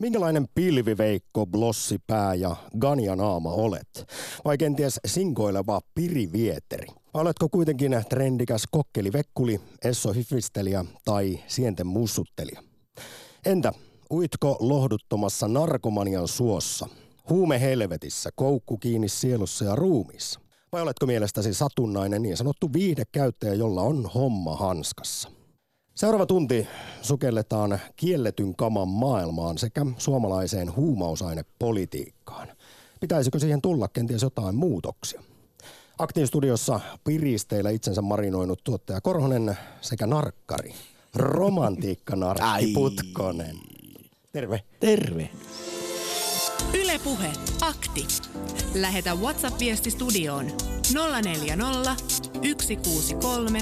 Minkälainen pilviveikko, blossipää ja ganjanaama olet? Vai kenties sinkoileva pirivieteri? Oletko kuitenkin trendikäs kokkelivekkuli, essohifistelijä tai sienten mussuttelija? Entä uitko lohduttomassa narkomanian suossa, huumehelvetissä, koukku kiinni sielussa ja ruumiissa? Vai oletko mielestäsi satunnainen niin sanottu viihdekäyttäjä, jolla on homma hanskassa? Seuraava tunti sukelletaan kielletyn kaman maailmaan sekä suomalaiseen huumausainepolitiikkaan. Pitäisikö siihen tulla kenties jotain muutoksia? Aktiivistudiossa piristeillä itsensä marinoinut tuottaja Korhonen sekä narkkari, romantiikkanarkki Putkonen. Terve. Terve. Yle Puhe. Akti. Lähetä WhatsApp-viesti studioon 040 163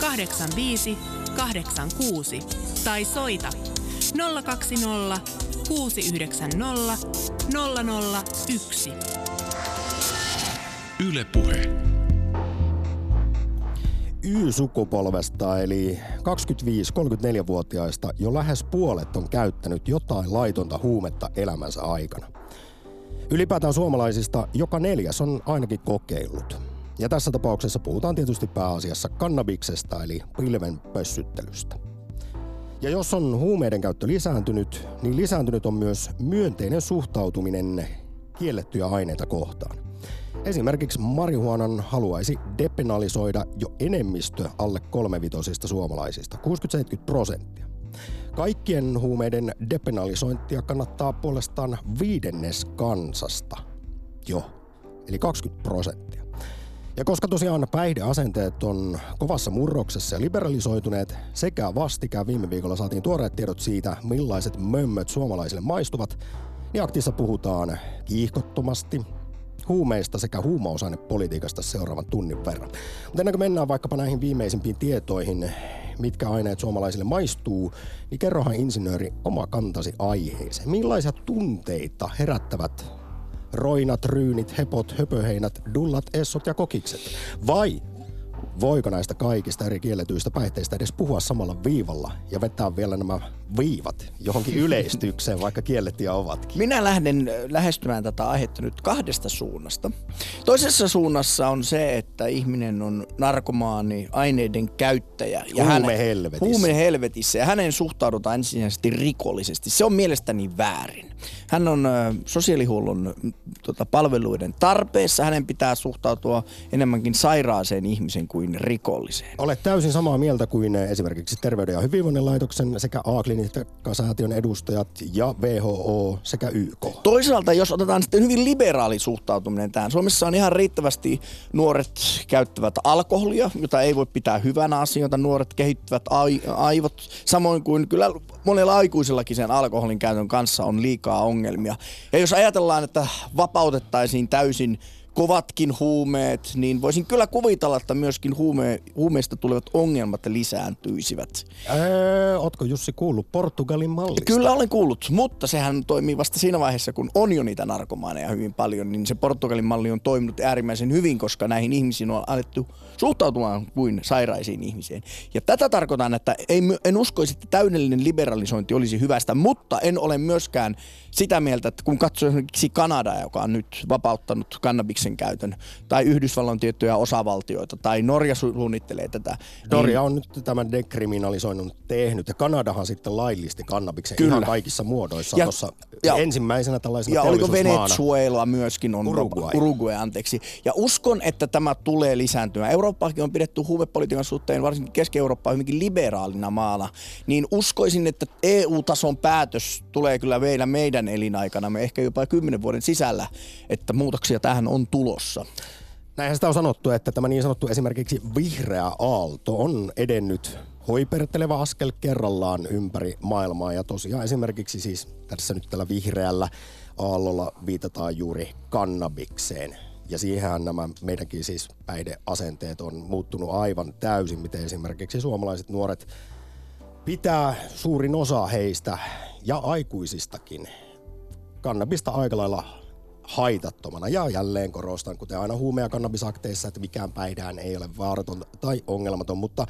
85 86 tai soita 020 690 001. Yle Puhe. Y-sukupolvesta eli 25-34-vuotiaista jo lähes puolet on käyttänyt jotain laitonta huumetta elämänsä aikana. Ylipäätään suomalaisista joka neljäs on ainakin kokeillut. Ja tässä tapauksessa puhutaan tietysti pääasiassa kannabiksesta eli pilvenpössyttelystä. Ja jos on huumeiden käyttö lisääntynyt, niin lisääntynyt on myös myönteinen suhtautuminen kiellettyjä aineita kohtaan. Esimerkiksi marihuanan haluaisi depenalisoida jo enemmistö alle 3/5 suomalaisista, 60-70%. Kaikkien huumeiden depenalisointia kannattaa puolestaan 1/5 kansasta jo, eli 20%. Ja koska tosiaan päihdeasenteet on kovassa murroksessa ja liberalisoituneet, sekä vastikään viime viikolla saatiin tuoreet tiedot siitä, millaiset mömmöt suomalaisille maistuvat, niin Aktissa puhutaan kiihkottomasti huumeista sekä huumausainepolitiikasta seuraavan tunnin verran. Mutta ennen kuin mennään vaikkapa näihin viimeisimpiin tietoihin, mitkä aineet suomalaisille maistuu, niin kerrohan insinööri oma kantasi aiheeseen. Millaisia tunteita herättävät roinat, ryynit, hepot, höpöheinät, dullat, essot ja kokikset? Vai voiko näistä kaikista eri kielletyistä päihteistä edes puhua samalla viivalla ja vetää vielä nämä viivat johonkin yleistykseen, vaikka kiellettyjä ovatkin? Minä lähden lähestymään tätä aihetta nyt kahdesta suunnasta. Toisessa suunnassa on se, että ihminen on narkomaani, aineiden käyttäjä. Huumehelvetissä. Ja hänen suhtaudutaan ensisijaisesti rikollisesti. Se on mielestäni väärin. Hän on sosiaalihuollon palveluiden tarpeessa. Hänen pitää suhtautua enemmänkin sairaaseen ihmisen kuin rikolliseen. Olet täysin samaa mieltä kuin esimerkiksi Terveyden ja hyvinvoinnin laitoksen sekä A-klinikkasäätiön edustajat ja WHO sekä YK. Toisaalta, jos otetaan sitten hyvin liberaali suhtautuminen tähän. Suomessa on ihan riittävästi nuoret käyttävät alkoholia, jota ei voi pitää hyvänä asiana. Nuoret kehittyvät aivot, samoin kuin kyllä monella aikuisellakin sen alkoholin käytön kanssa on liikaa ongelmia. Ja jos ajatellaan, että vapautettaisiin täysin kovatkin huumeet, niin voisin kyllä kuvitella, että myöskin huumeista tulevat ongelmat lisääntyisivät. Ootko Jussi kuullut Portugalin mallista? Kyllä olen kuullut, mutta sehän toimii vasta siinä vaiheessa, kun on jo niitä narkomaaneja hyvin paljon, niin se Portugalin malli on toiminut äärimmäisen hyvin, koska näihin ihmisiin on alettu suhtautumaan kuin sairaisiin ihmisiin. Ja tätä tarkoitan, että en uskoisi, että täydellinen liberalisointi olisi hyvästä, mutta en ole myöskään sitä mieltä, että kun katsoo esimerkiksi Kanadaa, joka on nyt vapauttanut kannabiksen käytön, tai Yhdysvallan tiettyjä osavaltioita, tai Norja suunnittelee tätä. Norja on nyt tämän dekriminalisoinnin tehnyt, ja Kanadahan sitten laillisti kannabiksen ihan kaikissa muodoissa tuossa ensimmäisenä tällaisena ja teollisuusmaana. Ja oliko Venezuela myöskin on Uruguay. Ja uskon, että tämä tulee lisääntymään. Eurooppaakin on pidetty huumepolitiikan suhteen, varsinkin Keski-Eurooppaa, hyvinkin liberaalina maana. Niin uskoisin, että EU-tason päätös tulee kyllä vielä meidän elinaikanamme, ehkä jopa 10 vuoden sisällä, että muutoksia tähän on tulossa. Näinhän sitä on sanottu, että tämä niin sanottu esimerkiksi vihreä aalto on edennyt hoiperteleva askel kerrallaan ympäri maailmaa. Ja tosiaan esimerkiksi siis tässä nyt tällä vihreällä aallolla viitataan juuri kannabikseen. Ja siihenhän nämä meidänkin siis päihdeasenteet on muuttunut aivan täysin, miten esimerkiksi suomalaiset nuoret pitää suurin osa heistä ja aikuisistakin kannabista aika lailla haitattomana. Ja jälleen korostan, kuten aina huume- ja kannabisakteissa, että mikään päihdään ei ole vaaraton tai ongelmaton, mutta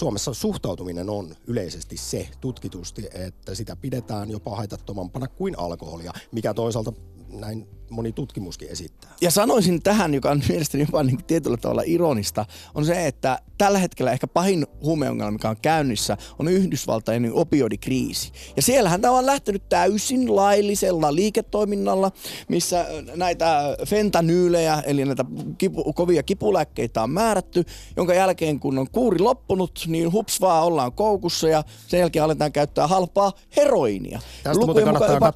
Suomessa suhtautuminen on yleisesti se tutkitusti, että sitä pidetään jopa haitattomampana kuin alkoholia, mikä toisaalta näin moni tutkimuskin esittää. Ja sanoisin tähän, joka on mielestäni jopa niin tietyllä tavalla ironista, on se, että tällä hetkellä ehkä pahin huumeongelma, mikä on käynnissä, on Yhdysvaltain opioidikriisi. Ja siellähän tämä on lähtenyt täysin laillisella liiketoiminnalla, missä näitä fentanyylejä, eli näitä kovia kipulääkkeitä on määrätty, jonka jälkeen kun on kuuri loppunut, niin hups vaan ollaan koukussa ja sen jälkeen aletaan käyttää halpaa heroinia. Lukujen mukaan jopa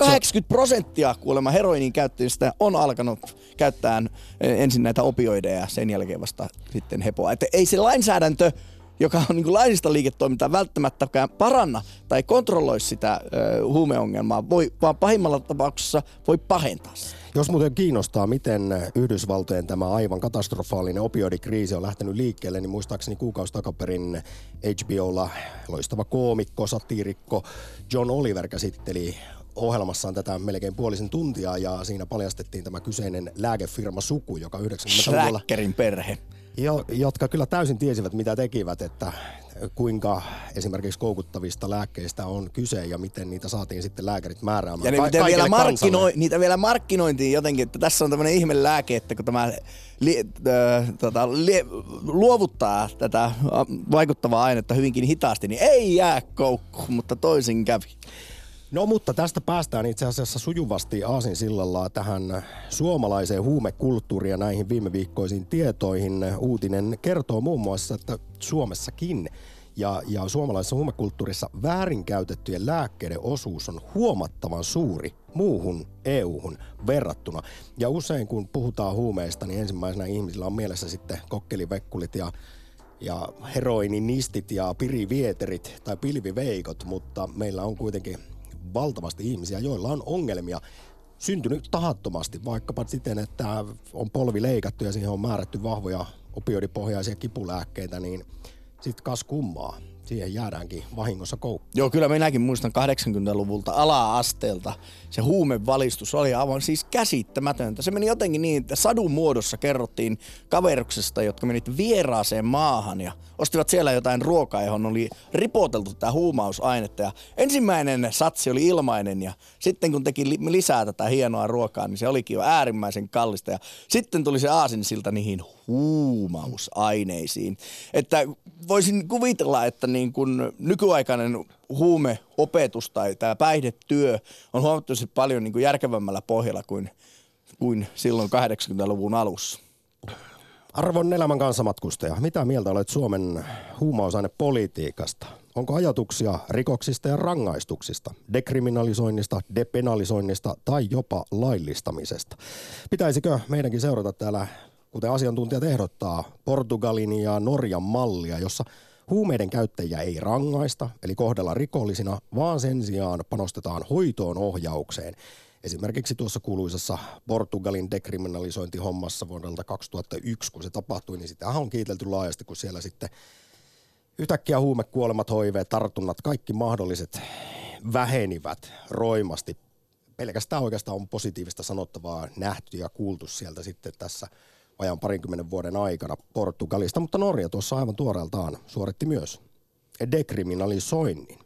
80% kuulemma heroinin käyttäjistä on alkanut käyttää ensin näitä opioideja ja sen jälkeen vasta sitten hepoa. Että ei se lainsäädäntö, joka on niin kuin laillista liiketoimintaa, välttämättäkään paranna tai kontrolloi sitä huumeongelmaa, vaan pahimmalla tapauksessa voi pahentaa sitä. Jos muuten kiinnostaa, miten Yhdysvaltojen tämä aivan katastrofaalinen opioidikriisi on lähtenyt liikkeelle, niin muistaakseni kuukausi takaperin HBOlla loistava koomikko, satiirikko John Oliver käsitteli ohjelmassaan tätä melkein puolisen tuntia ja siinä paljastettiin tämä kyseinen lääkefirma Suku, joka 90-luvulla... Schräckerin perhe. Jotka kyllä täysin tiesivät, mitä tekivät, että kuinka esimerkiksi koukuttavista lääkkeistä on kyse ja miten niitä saatiin sitten lääkärit määräämään. Ja niitä vielä markkinointiin jotenkin, että tässä on tämmöinen ihme lääke, että kun tämä luovuttaa tätä vaikuttavaa ainetta hyvinkin hitaasti, niin ei jää koukkuun, mutta toisin kävi. No mutta tästä päästään itse asiassa sujuvasti aasinsillalla tähän suomalaiseen huumekulttuuriin ja näihin viime viikkoisiin tietoihin. Uutinen kertoo muun muassa, että Suomessakin ja suomalaisessa huumekulttuurissa väärinkäytettyjen lääkkeiden osuus on huomattavan suuri muuhun EU-hun verrattuna. Ja usein kun puhutaan huumeista, niin ensimmäisenä ihmisillä on mielessä sitten kokkelivekkulit ja heroininistit ja pirivieterit tai pilviveikot, mutta meillä on kuitenkin valtavasti ihmisiä, joilla on ongelmia syntynyt tahattomasti, vaikkapa siten, että on polvi leikattu ja siihen on määrätty vahvoja opioidipohjaisia kipulääkkeitä, niin sitten kas kummaa. Siihen jäädäänkin vahingossa koukkuun. Joo, kyllä minäkin muistan 80-luvulta ala-asteelta se huumevalistus oli aivan siis käsittämätöntä. Se meni jotenkin niin, että sadun muodossa kerrottiin kaveruksesta, jotka menivät vieraaseen maahan ja ostivat siellä jotain ruokaa, johon oli ripoteltu tätä huumausainetta. Ja ensimmäinen satsi oli ilmainen ja sitten kun teki lisää tätä hienoa ruokaa, niin se olikin jo äärimmäisen kallista. Ja sitten tuli se aasinsilta niihin huumausaineisiin. Että voisin kuvitella, että niin kun nykyaikainen huumeopetus tai tämä päihdetyö on huomattavasti paljon niin kun järkevämmällä pohjalla kuin silloin 80-luvun alussa. Arvon elämän kansamatkustaja, mitä mieltä olet Suomen huumausainepolitiikasta? Onko ajatuksia rikoksista ja rangaistuksista, dekriminalisoinnista, depenalisoinnista tai jopa laillistamisesta? Pitäisikö meidänkin seurata täällä, kuten asiantuntijat ehdottaa, Portugalin ja Norjan mallia, jossa huumeiden käyttäjiä ei rangaista, eli kohdella rikollisina, vaan sen sijaan panostetaan hoitoon ohjaukseen. Esimerkiksi tuossa kuuluisessa Portugalin dekriminalisointihommassa vuodelta 2001, kun se tapahtui, niin sitähän on kiitelty laajasti, kun siellä sitten yhtäkkiä huumekuolemat, HIV, tartunnat, kaikki mahdolliset vähenivät roimasti. Pelkästään oikeastaan on positiivista sanottavaa nähty ja kuultu sieltä sitten tässä ajan 20 vuoden aikana Portugalista, mutta Norja tuossa aivan tuoreeltaan suoritti myös dekriminalisoinnin.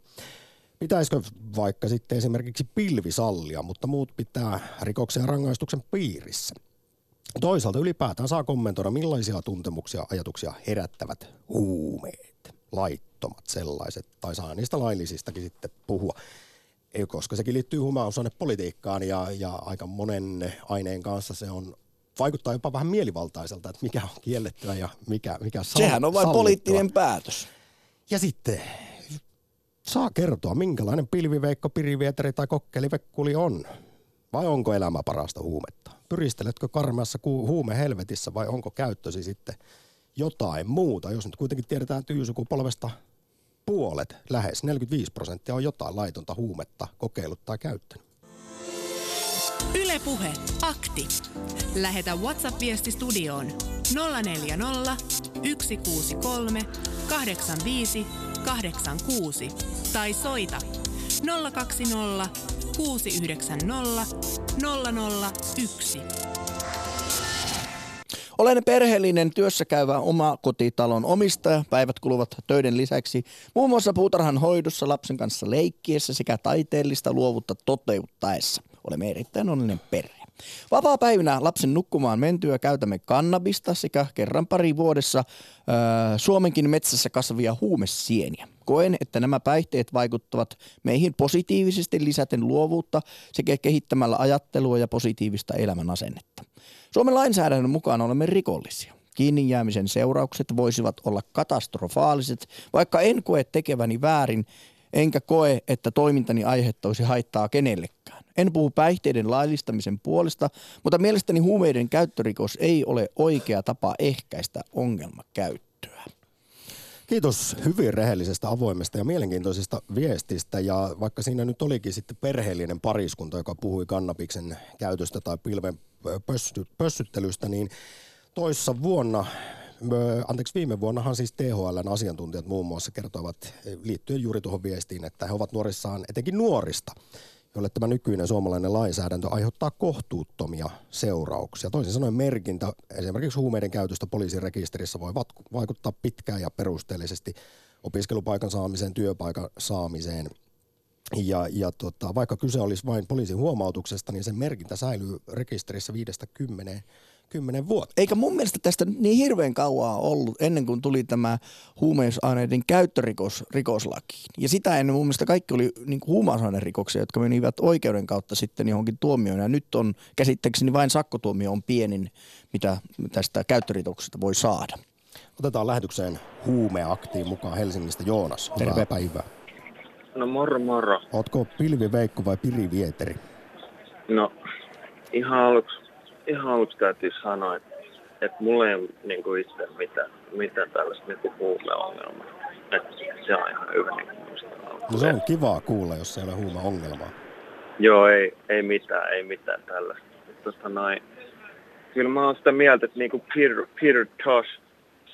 Pitäisikö vaikka sitten esimerkiksi pilvisallia, mutta muut pitää rikoksen ja rangaistuksen piirissä? Toisaalta ylipäätään saa kommentoida, millaisia tuntemuksia, ajatuksia herättävät huumeet, laittomat sellaiset, tai saa niistä laillisistakin sitten puhua. Koska sekin liittyy huumausainepolitiikkaan ja aika monen aineen kanssa se on vaikuttaa jopa vähän mielivaltaiselta, että mikä on kiellettyä ja mikä sallittua. Sehän on vain poliittinen päätös. Ja sitten saa kertoa, minkälainen pilviveikko, pirivieteri tai kokkelivekkuli on. Vai onko elämä parasta huumetta? Pyristeletkö karmeassa huumehelvetissä vai onko käyttösi sitten jotain muuta? Jos nyt kuitenkin tiedetään Y-sukupolvesta puolet, lähes 45% on jotain laitonta huumetta kokeillut tai käyttänyt. Yle Puhe, akti. Lähetä WhatsApp-viesti studioon 040 163 85 86 tai soita 020 690 001. Olen perheellinen työssäkäyvä omakotitalon omistaja. Päivät kuluvat töiden lisäksi muun muassa puutarhan hoidossa, lapsen kanssa leikkiessä sekä taiteellista luovuutta toteuttaessa. Olemme erittäin onnellinen perhe. Vapaapäivinä lapsen nukkumaan mentyä käytämme kannabista sekä kerran pari vuodessa Suomenkin metsässä kasvavia huumesieniä. Koen, että nämä päihteet vaikuttavat meihin positiivisesti lisäten luovuutta sekä kehittämällä ajattelua ja positiivista elämän asennetta. Suomen lainsäädännön mukaan olemme rikollisia. Kiinni jäämisen seuraukset voisivat olla katastrofaaliset, vaikka en koe tekeväni väärin, enkä koe, että toimintani aiheuttaisi haittaa kenellekään. En puhu päihteiden laillistamisen puolesta, mutta mielestäni huumeiden käyttörikos ei ole oikea tapa ehkäistä ongelmakäyttöä. Kiitos hyvin rehellisestä, avoimesta ja mielenkiintoisesta viestistä. Ja vaikka siinä nyt olikin sitten perheellinen pariskunta, joka puhui kannabiksen käytöstä tai pilven pössyttelystä, niin viime vuonnahan siis THL:n asiantuntijat muun muassa kertoivat liittyen juuri tuohon viestiin, että he ovat nuorissaan, etenkin nuorista, jolle tämä nykyinen suomalainen lainsäädäntö aiheuttaa kohtuuttomia seurauksia. Toisin sanoen merkintä esimerkiksi huumeiden käytöstä poliisin rekisterissä voi vaikuttaa pitkään ja perusteellisesti opiskelupaikan saamiseen, työpaikan saamiseen. Vaikka kyse olisi vain poliisin huomautuksesta, niin sen merkintä säilyy rekisterissä 5-10 vuotta. Eikä mun mielestä tästä niin hirveän kauaa ollut ennen kuin tuli tämä huumausaineiden käyttörikoslakiin. Ja sitä ennen mun mielestä kaikki oli niin kuin huumausainerikoksia, jotka menivät oikeuden kautta sitten johonkin tuomioon. Ja nyt on käsittääkseni vain sakkotuomio on pienin, mitä tästä käyttörikoksesta voi saada. Otetaan lähetykseen huumeaktiin mukaan Helsingistä Joonas. Hyvää päivää. No moro. Ootko pilviveikko vai pirivieteri? No ihan aluksi täytyy sanoa, että mulla ei ole niin kuin itse mitään tällaista niin huumeongelmaa. Se on ihan hyvä. No se on kivaa kuulla, jos ei ole huumeongelmaa. Joo, ei mitään tällaista. Kyllä mä oon sitä mieltä, että niin kuin Peter Tosh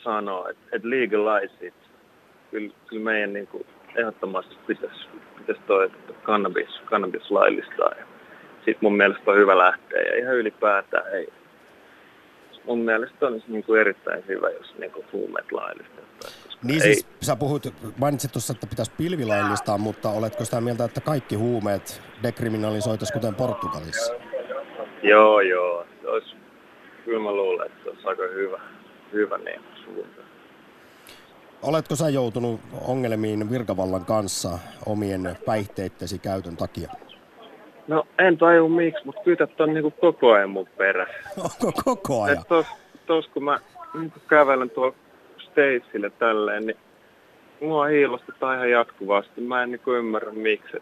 sanoo, että legalize it. Kyllä meidän niin kuin ehdottomasti pitäisi toi kannabis laillistaa. Sitten mun mielestä on hyvä lähteä ja ihan ylipäätään ei. Mun mielestä on niin erittäin hyvä, jos niin huumeet laillistetaan. Niin ei. Siis sä mainitsit tuossa, että pitäisi pilvilaillistaa, mutta oletko sitä mieltä, että kaikki huumeet dekriminalisoitaisiin kuten Portugalissa? Joo. Kyllä mä luulen, että se olisi aika hyvä niin suunta. Oletko sä joutunut ongelmiin virkavallan kanssa omien päihteittesi käytön takia? No en tajua miksi, mutta kytät on niinku koko ajan mun perässä. Onko koko ajan? Et tos kun mä niinku kävelen tuolla Stacelle tälleen, niin mua hiilostetaan ihan jatkuvasti. Mä en niinku ymmärrä miksi.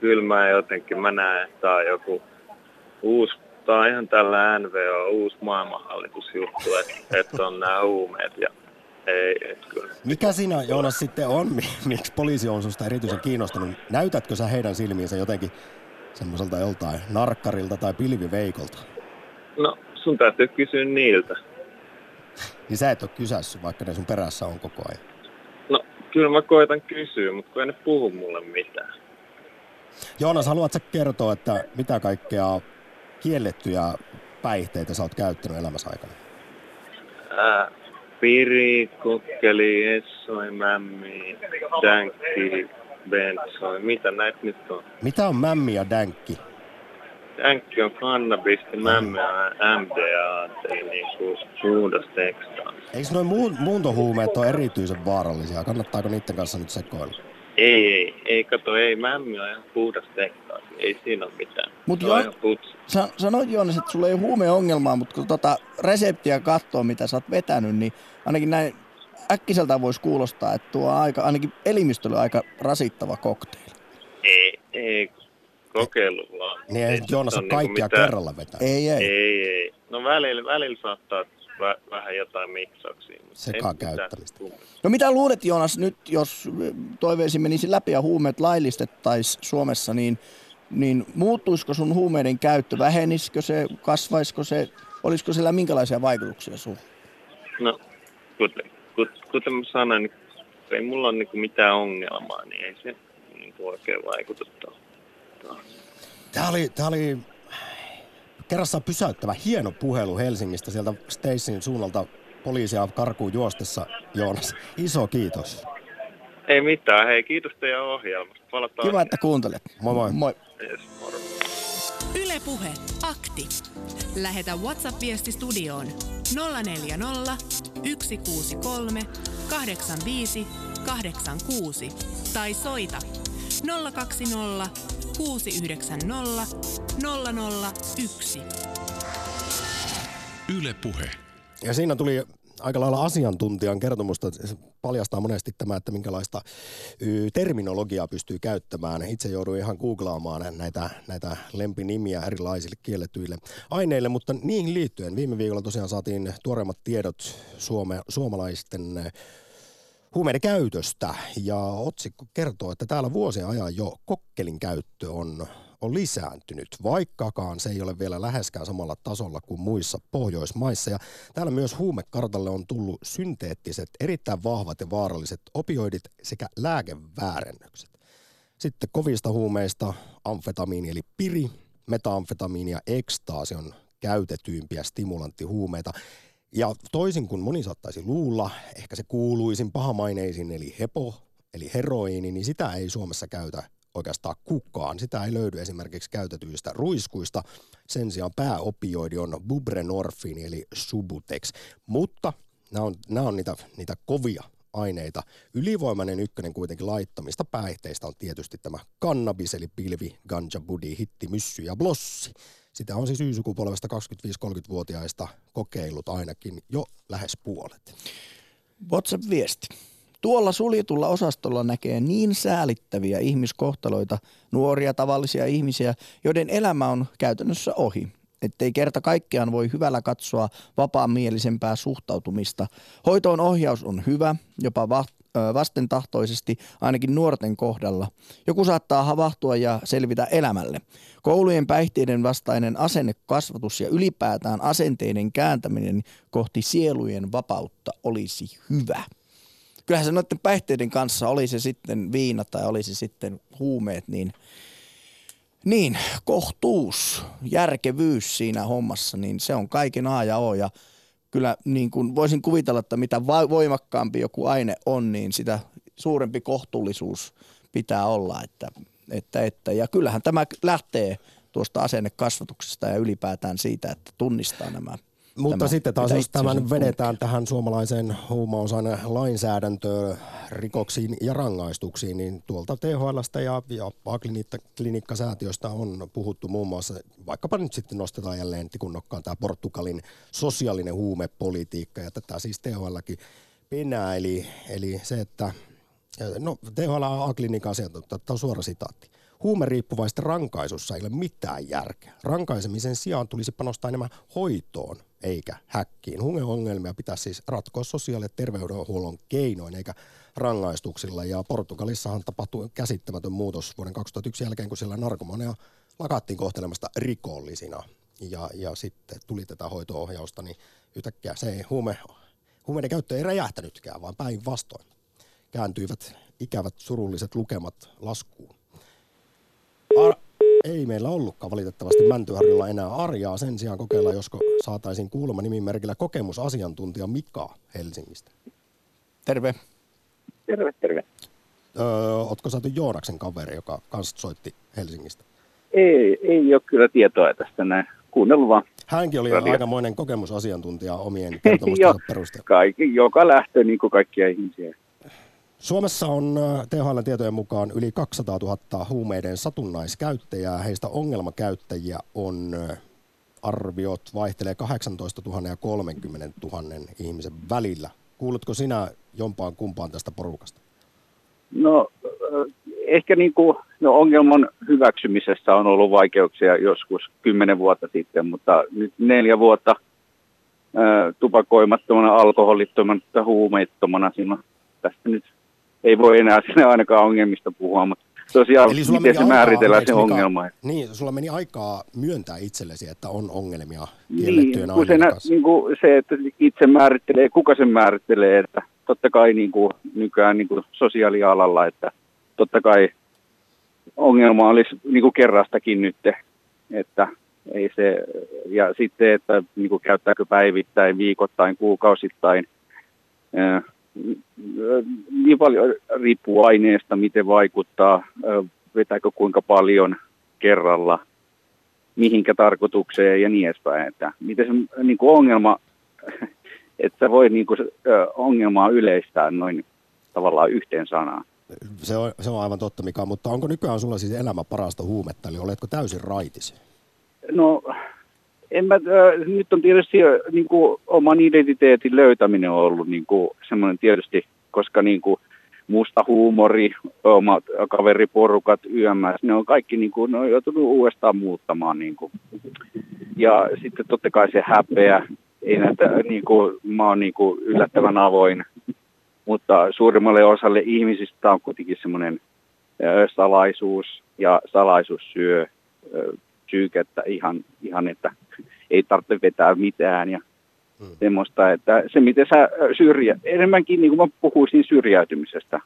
Kyllä mä jotenkin, mä näen, että tää on joku uusi, tää on ihan tällä NVO, uusi maailmanhallitusjuttu, että on nää huumeet ja ei. Mikä sinä, Joonas, sitten on? Miksi poliisi on susta erityisen kiinnostunut? Näytätkö sä heidän silmiinsä jotenkin semmoiselta joltain narkkarilta tai pilviveikolta? No, sun täytyy kysyä niiltä. Niin sä et ole kysässyt, vaikka ne sun perässä on koko ajan. No, kyllä mä koitan kysyä, mutta kun ei ne puhu mulle mitään. Joonas, haluatko kertoa, että mitä kaikkea kiellettyjä päihteitä sä oot käyttänyt elämässä aikana? Piri, kokkeli, essoi, mämmi, dänkki, bensoi. Mitä näitä nyt on? Mitä on mämmi ja dänkki? Dänkki on kannabisti, mämmi on MDA, eli niinku suudastekstaan. Eikö noi muuntohuumeet ole erityisen vaarallisia? Kannattaako niiden kanssa nyt sekoilla? Ei, mämmi on ihan puhdastekstaasi, ei siinä ole mitään. Mut sanoit Joonas, että sulla ei ole huumeongelmaa, mutta kun reseptiä katsoo, mitä sä oot vetänyt, niin ainakin näin äkkiseltään voisi kuulostaa, että tuo aika, ainakin elimistölle aika rasittava kokteili. Ei, kokeilulla. Niin ei Joonas ole kaikkia mitään kerralla vetänyt. Ei. No välillä saattaa vähän jotain miksauksia. Sekaan käyttämistä. No mitä luulet, Joonas, nyt jos toiveesi menisi läpi ja huumeet laillistettaisiin Suomessa, niin muuttuisiko sun huumeiden käyttö? Vähenisikö se? Kasvaisiko se? Olisiko sillä minkälaisia vaikutuksia sun? No, kuten mä sanoin, niin ei mulla ole niinku mitään ongelmaa, niin ei se niinku oikein vaikuta. Tää oli kerrassaan pysäyttävä hieno puhelu Helsingistä sieltä Stacyn suunnalta poliisia karkuun juostessa, Joonas. Iso kiitos. Ei mitään, hei kiitos teidän ohjelmasta. Palataan. Kiva, että kuuntelet. Moi moi. Moi. Yes, moro. Yle Puhe, akti. Lähetä WhatsApp-viesti studioon 040 163 85 86 tai soita 020 690 001. Yle Puhe. Ja siinä tuli aika lailla asiantuntijan kertomusta. Se paljastaa monesti tämä, että minkälaista terminologiaa pystyy käyttämään. Itse jouduin ihan googlaamaan näitä lempinimiä erilaisille kiellettyille aineille, mutta niihin liittyen viime viikolla tosiaan saatiin tuoreimmat tiedot suomalaisten huumeiden käytöstä, ja otsikko kertoo, että täällä vuosien ajan jo kokkelin käyttö on lisääntynyt, vaikkakaan se ei ole vielä läheskään samalla tasolla kuin muissa Pohjoismaissa. Ja täällä myös huumekartalle on tullut synteettiset, erittäin vahvat ja vaaralliset opioidit sekä lääkeväärennökset. Sitten kovista huumeista amfetamiini eli piri, metamfetamiini ja ekstaasi on käytetyimpiä stimulanttihuumeita. Ja toisin kuin moni saattaisi luulla, ehkä se kuuluisin pahamaineisin eli hepo, eli heroiini, niin sitä ei Suomessa käytä oikeastaan kukaan. Sitä ei löydy esimerkiksi käytetyistä ruiskuista. Sen sijaan pääopioidi on buprenorfiini eli Subutex. Mutta nämä on niitä kovia aineita. Ylivoimainen ykkönen kuitenkin laittomista päihteistä on tietysti tämä kannabis eli pilvi, ganja, budi, hitti, myssy ja blossi. Sitä on siis Y-sukupolvesta 25-30-vuotiaista kokeillut ainakin jo lähes puolet. WhatsApp-viesti. Tuolla suljetulla osastolla näkee niin säälittäviä ihmiskohtaloita, nuoria tavallisia ihmisiä, joiden elämä on käytännössä ohi. Ettei kerta kaikkiaan voi hyvällä katsoa vapaamielisempää suhtautumista. Hoitoon ohjaus on hyvä, jopa vastentahtoisesti, ainakin nuorten kohdalla. Joku saattaa havahtua ja selvitä elämälle. Koulujen päihteiden vastainen asennekasvatus ja ylipäätään asenteiden kääntäminen kohti sielujen vapautta olisi hyvä. Kyllähän se noiden päihteiden kanssa, oli se sitten viina tai oli se sitten huumeet, niin kohtuus, järkevyys siinä hommassa, niin se on kaiken A ja O. Ja kyllä niin kuin voisin kuvitella, että mitä voimakkaampi joku aine on, niin sitä suurempi kohtuullisuus pitää olla. Ja kyllähän tämä lähtee tuosta asennekasvatuksesta ja ylipäätään siitä, että tunnistaa nämä. Mutta sitten taas, jos tämän vedetään tähän suomalaiseen huumausaine lainsäädäntöön, rikoksiin ja rangaistuksiin, niin tuolta THL:stä ja A-klinikkasäätiöstä on puhuttu muun muassa, vaikkapa nyt sitten nostetaan jälleen tikunnokkaan tämä Portugalin sosiaalinen huumepolitiikka, ja tätä siis THL:kin penää, eli se, että, no THL A-klinikan asiantuntija, tämä on suora sitaatti. Huumeriippuvaisten rankaisussa ei ole mitään järkeä. Rankaisemisen sijaan tulisi panostaa enemmän hoitoon eikä häkkiin. Huumeongelmia pitää siis ratkoa sosiaali- ja terveydenhuollon keinoin eikä rangaistuksilla. Ja Portugalissahan tapahtui käsittämätön muutos vuoden 2001 jälkeen, kun siellä narkomaneja lakattiin kohtelemasta rikollisina. Ja sitten tuli tätä hoito-ohjausta, niin yhtäkkiä se huumeiden käyttö ei räjähtänytkään, vaan päinvastoin kääntyivät ikävät surulliset lukemat laskuun. Ei meillä ollutkaan valitettavasti Mäntyharjulla enää Arjaa. Sen sijaan kokeillaan, josko saataisiin kuulemma nimimerkillä kokemusasiantuntija Mika Helsingistä. Terve. Terve. Ootko saatu Joonaksen kaveri, joka kanssa soitti Helsingistä? Ei ole kyllä tietoa tästä näin. Kuunnellut vaan. Hänkin oli aikamoinen kokemusasiantuntija omien kertomustensa perusteella. Joka lähtö, niin kuin kaikkia ihmisiä. Suomessa on THL:n tietojen mukaan yli 200 000 huumeiden satunnaiskäyttäjää. Heistä ongelmakäyttäjiä on, arviot vaihtelee 18 000 ja 30 000 ihmisen välillä. Kuulutko sinä jompaan kumpaan tästä porukasta? No ehkä ongelman hyväksymisessä on ollut vaikeuksia joskus 10 vuotta sitten, mutta nyt 4 vuotta tupakoimattomana, alkoholittomana ja huumeittomana silloin tästä nyt. Ei voi enää sinne ainakaan ongelmista puhua, mutta tosiaan miten se määritellään se ongelma. Niin, sulla meni aikaa myöntää itsellesi, että on ongelmia kiellettyjen aineiden kanssa. Niin, se, että itse määrittelee, kuka sen määrittelee, että totta kai nykyään sosiaalialalla, että totta kai ongelma olisi kerrastakin nyt, että Ei se, ja sitten, että niin kuin käyttääkö päivittäin, viikoittain, kuukausittain, niin paljon riippuu aineesta, miten vaikuttaa, vetääkö kuinka paljon kerralla, mihinkä tarkoitukseen ja niin edespäin. Että miten se niin kuin ongelma, että voi niin kuin ongelmaa yleistää noin tavallaan yhteen sanaan. Se on aivan totta, Mika, mutta onko nykyään sulla siis elämä parasta huumetta, eli oletko täysin raitis? No, nyt on tietysti niin kuin, oman identiteetin löytäminen on ollut niin kuin, semmoinen tietysti, koska niin kuin, musta huumori, omat kaveriporukat, YMS, ne on kaikki niin kuin, ne on joutunut uudestaan muuttamaan. Niin kuin. Ja sitten totta kai se häpeä, ei näitä, niin kuin, mä oon niin kuin, yllättävän avoin, mutta suurimmalle osalle ihmisistä on kuitenkin semmoinen salaisuus ja salaisuus syö. Syykettä ihan, että ei tarvitse vetää mitään ja semmoista, että se miten enemmänkin niin kuin mä puhuisin syrjäytymisestä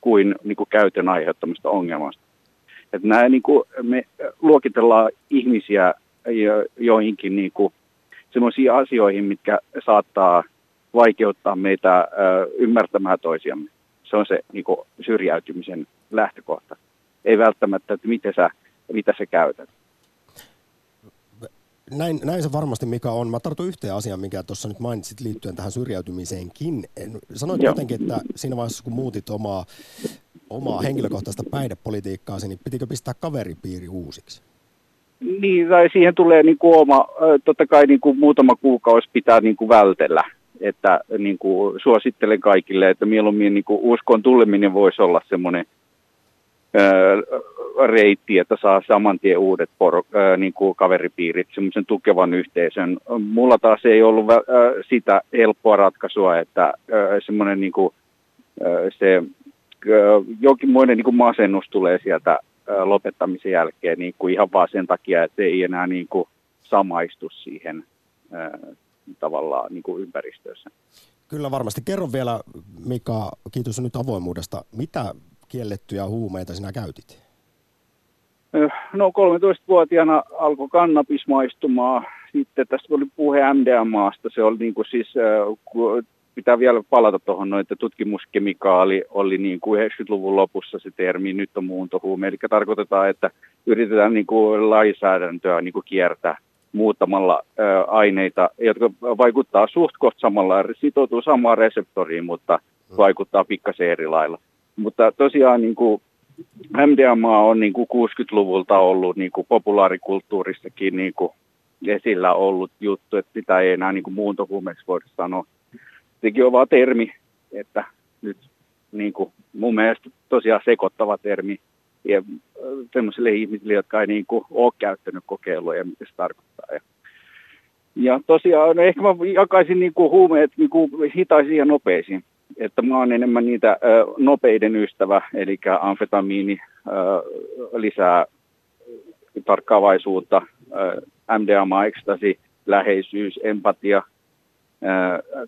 kuin niin kuin käytön aiheuttamista ongelmasta. Että nämä niin kuin me luokitellaan ihmisiä joihinkin niin kuin semmoisiin asioihin, mitkä saattaa vaikeuttaa meitä ymmärtämään toisiamme. Se on se niin kuin syrjäytymisen lähtökohta. Ei välttämättä, että mitä sä käytät. Näin se varmasti, Mika, on. Mä tartun yhteen asiaan, minkä tuossa nyt mainitsit liittyen tähän syrjäytymiseenkin. Sanoit jotenkin, että siinä vaiheessa, kun muutit omaa henkilökohtaista päihdepolitiikkaasi, niin pitikö pistää kaveripiiri uusiksi? Niin, tai siihen tulee niin kuin totta kai niin kuin muutama kuukausi pitää niin kuin vältellä. Että niin kuin suosittelen kaikille, että mieluummin niin kuin uskoon tuleminen voisi olla semmoinen reitti, että saa saman tien uudet niin kuin kaveripiirit, semmoisen tukevan yhteisön. Mulla taas ei ollut sitä helppoa ratkaisua, että semmoinen niin kuin, se jonkinmoinen niin kuin masennus tulee sieltä lopettamisen jälkeen niin kuin ihan vaan sen takia, että ei enää niin kuin samaistu siihen tavallaan niin kuin ympäristössä. Kyllä varmasti. Kerro vielä, Mika, kiitos nyt avoimuudesta. Mitä kiellettyjä huumeita sinä käytit? No 13-vuotiaana alkoi kannabis maistumaa. Sitten tästä oli puhe MDMAsta. Se oli niin kuin siis, pitää vielä palata tuohon, että tutkimuskemikaali oli niin kuin 90-luvun lopussa se termi, nyt on muuntohuume. Eli tarkoitetaan, että yritetään niin kuin lainsäädäntöä niin kuin kiertää muuttamalla aineita, jotka vaikuttaa suht kohta samalla, sitoutuu samaan reseptoriin, mutta vaikuttaa pikkasen eri lailla. Mutta tosiaan niin kuin MDMA on niin kuin 60-luvulta ollut niin kuin populaarikulttuurissakin niin kuin esillä ollut juttu, että sitä ei enää niin kuin muuntohuumeeksi voida sanoa. Sekin on vaan termi, että nyt niin kuin mun mielestä tosiaan sekoittava termi ja sellaisille ihmisille, jotka ei niin kuin ole käyttänyt kokeilua ja mitä se tarkoittaa. Ja tosiaan no ehkä mä jakaisin niin kuin huumeet niin kuin hitaisiin ja nopeisiin. Että mä oon enemmän niitä nopeiden ystävä, eli amfetamiini lisää tarkkaavaisuutta, MDMA, ekstasi, läheisyys, empatia.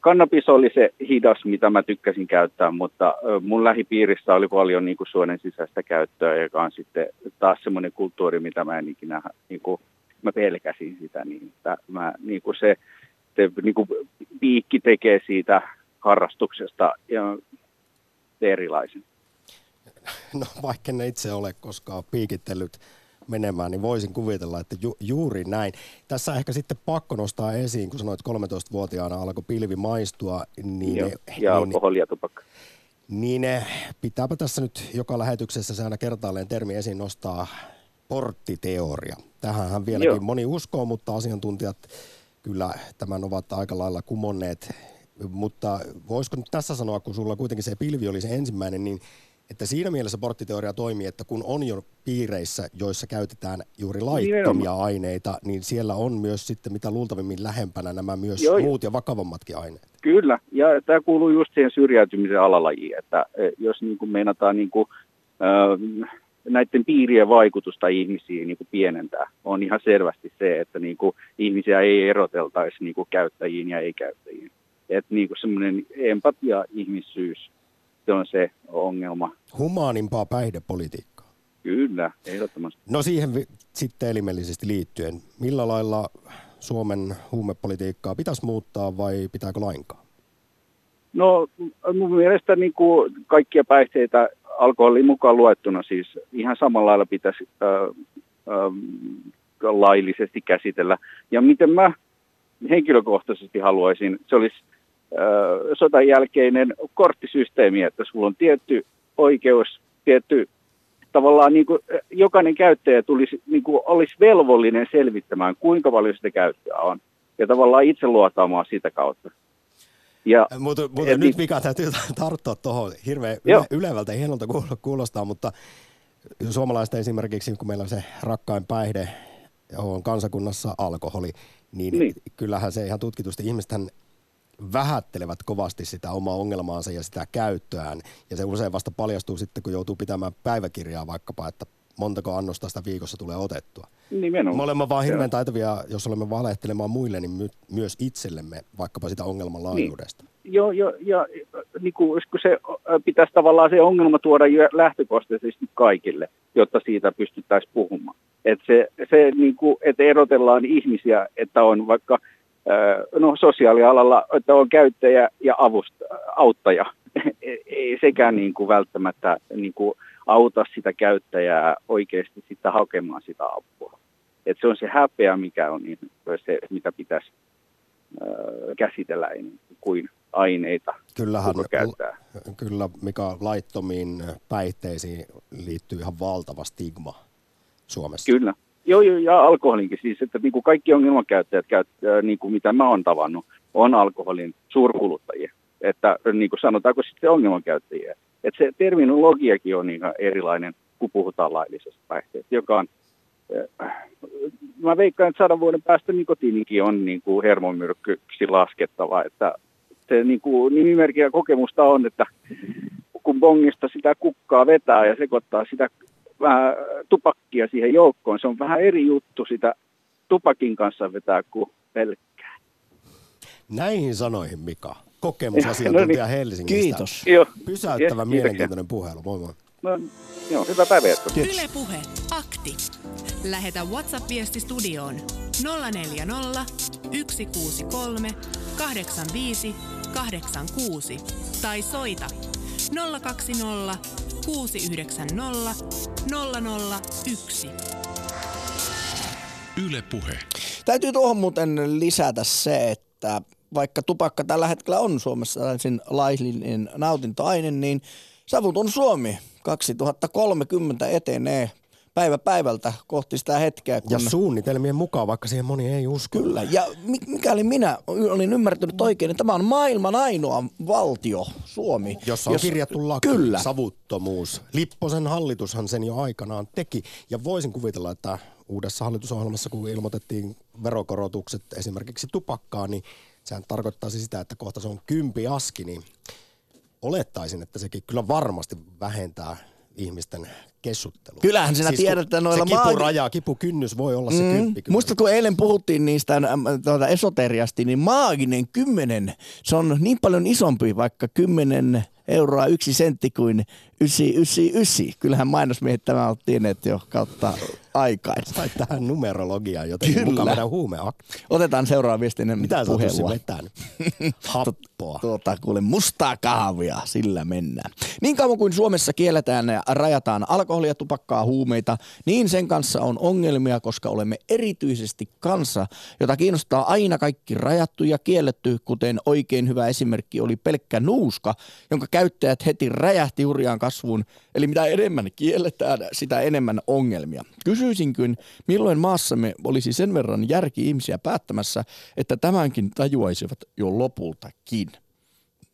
Kannabis oli se hidas, mitä mä tykkäsin käyttää, mutta mun lähipiirissä oli paljon niin kuin suonen sisäistä käyttöä, joka on sitten taas semmoinen kulttuuri, mitä mä en ikinä, niin kuin, mä pelkäsin sitä, niin että mä, niin kuin se niin kuin piikki tekee siitä harrastuksesta ja erilaisen. No vaikka ne itse ole koskaan piikitellyt menemään, niin voisin kuvitella, että juuri näin. Tässä ehkä sitten pakko nostaa esiin, kun sanoit 13-vuotiaana alkoi pilvi maistua. Niin joo, ja alkoholia, tupakka. Niin pitääpä tässä nyt joka lähetyksessä se aina kertaalleen termi esiin nostaa, porttiteoria. Tähänhän vieläkin moni uskoo, mutta asiantuntijat kyllä tämän ovat aika lailla kumonneet. Mutta voisiko nyt tässä sanoa, kun sulla kuitenkin se pilvi oli se ensimmäinen, niin että siinä mielessä porttiteoria toimii, että kun on jo piireissä, joissa käytetään juuri laittomia aineita, niin siellä on myös sitten mitä luultavimmin lähempänä nämä myös muut ja vakavammatkin aineet. Kyllä, ja tämä kuuluu just siihen syrjäytymisen alalajiin, että jos niin kuin meinataan niin kuin, näiden piirien vaikutusta ihmisiin niin kuin pienentää, on ihan selvästi se, että niin kuin ihmisiä ei eroteltaisi niin kuin käyttäjiin ja ei-käyttäjiin. Että niinku semmoinen empatia, ihmisyys, se on se ongelma. Humaanimpaa päihdepolitiikkaa. Kyllä, ehdottomasti. No siihen sitten elimellisesti liittyen. Millä lailla Suomen huumepolitiikkaa pitäisi muuttaa vai pitääkö lainkaan? No mun mielestä niin kuin kaikkia päihteitä alkoholin mukaan luettuna siis ihan samalla lailla pitäisi laillisesti käsitellä. Ja miten mä henkilökohtaisesti haluaisin, se olisi sodan jälkeinen korttisysteemi, että sulla on tietty oikeus, tietty tavallaan niin kuin jokainen käyttäjä tulisi, niin kuin olisi velvollinen selvittämään, kuinka paljon sitä käyttöä on ja tavallaan itse luotaamaan sitä kautta. Mutta nyt Mika täytyy tarttua tuohon, hirveän ylevältä hienolta kuulostaa, mutta suomalaista esimerkiksi, kun meillä on se rakkain päihde, on kansakunnassa alkoholi, niin kyllähän se ihan tutkitusti ihmisethän vähättelevät kovasti sitä omaa ongelmaansa ja sitä käyttöään, ja se usein vasta paljastuu sitten, kun joutuu pitämään päiväkirjaa vaikkapa, että montako annosta sitä viikossa tulee otettua. Nimenomaan. Me olemme vaan hirveän taitavia, jos olemme valehtelemaan muille, niin myös itsellemme vaikkapa sitä ongelman laajuudesta. Niin. Joo, ja niin kun se pitäisi tavallaan se ongelma tuoda lähtökohtaisesti kaikille, jotta siitä pystyttäisiin puhumaan. Että se niin kun, että erotellaan ihmisiä, että on vaikka sosiaalialalla, että on käyttäjä ja auttaja. Ei sekään niin kuin välttämättä niin kuin auta sitä käyttäjää oikeasti sitä hakemaan sitä apua. Et se on se häpeä, mikä on niin, se, mitä pitäisi käsitellä kuin aineita. Kyllähän käyttää. Kyllä, Mika, laittomiin päihteisiin liittyy ihan valtava stigma Suomessa. Kyllä. Joo, ja alkoholinkin siis, että niin kuin kaikki ongelmakäyttäjät, niin kuin mitä mä oon tavannut, on alkoholin suurkuluttajia. Että niin kuin sanotaanko sitten ongelmakäyttäjiä. Että se terminologiakin on ihan erilainen, kun puhutaan laillisesta päihteestä, joka on, mä veikkaan, että 100 vuoden päästä nikotiinikin on niin kuin hermomyrkkyksi laskettava. Että se niin kuin nimimerkillä kokemusta on, että kun bongista sitä kukkaa vetää ja sekoittaa sitä vähän tupakkia siihen joukkoon. Se on vähän eri juttu sitä tupakin kanssa vetää kuin pelkkää. Näihin sanoihin, Mika. Kokemusasiantuntija Helsingistä. Kiitos. Pysäyttävä mielenkiintoinen puhelu. Moi moi. No, joo, hyvä päivä. Yle Puhe. Akti. Lähetä WhatsApp-viesti studioon 040 163 85 86 tai soita 020 690 001. Yle Puhe. Täytyy tuohon muuten lisätä se, että vaikka tupakka tällä hetkellä on Suomessa täysin laillinen nautintoaine, niin Savuton Suomi 2030 etenee päivä päivältä kohti sitä hetkeä. Kun... Ja suunnitelmien mukaan, vaikka siihen moni ei usko. Kyllä, ja mikäli minä olin ymmärtänyt oikein, niin tämä on maailman ainoa valtio, Suomi. Jossa on kirjattu laki, kyllä. Savuttomuus. Lipposen hallitushan sen jo aikanaan teki, ja voisin kuvitella, että uudessa hallitusohjelmassa, kun ilmoitettiin verokorotukset esimerkiksi tupakkaan, niin sehän tarkoittaisi sitä, että kohta se on 10 aski, niin olettaisin, että sekin kyllä varmasti vähentää ihmisten kessuttelu. Kyllähän sinä siis tiedät, että noilla maagit... Se kipuraja, kipukynnys voi olla se 10. Muista, kun eilen puhuttiin niistä esoteriasti, niin maaginen 10, se on niin paljon isompi, vaikka 10 euroa 1 sentti kuin 999. Kyllähän mainosmiehet tämä on tienneet jo kautta aikaista. Tai tähän numerologiaan, joten kyllä. Mukaan meidän huumeakti. Otetaan seuraava viesti ennen puhelua. Mitä sä oot vetään? Happoa. Kuule, mustaa kahvia, sillä mennään. Niin kauan kuin Suomessa kielletään ja rajataan alkoholia, tupakkaa, huumeita, niin sen kanssa on ongelmia, koska olemme erityisesti kansa, jota kiinnostaa aina kaikki rajattu ja kielletty, kuten oikein hyvä esimerkki oli pelkkä nuuska, jonka käyttäjät heti räjähti hurjaan kasvuun, eli mitä enemmän kielletään, sitä enemmän ongelmia. Kysyisinkin, milloin maassamme olisi sen verran järki-ihmisiä päättämässä, että tämänkin tajuaisivat jo lopultakin.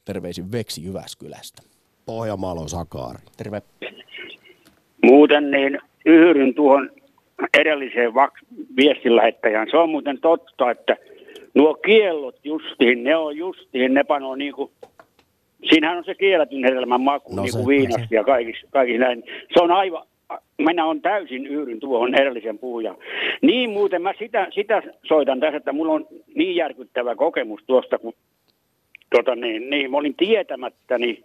Terveisin Veksi Jyväskylästä. Pohjanmaalo Sakari. Terve. Muuten niin yhdyn tuohon edelliseen viestinlähettäjään. Se on muuten totta, että nuo kiellot justiin, ne panoo niinku... Siinähän on se kielletyn hedelmän maku, niin kuin viinasta ja kaikissa näin. Se on aivan, minä olen täysin yhdyn tuohon edellisen puhujaan. Niin muuten mä sitä soitan tässä, että mulla on niin järkyttävä kokemus tuosta, kun mä olin tietämättäni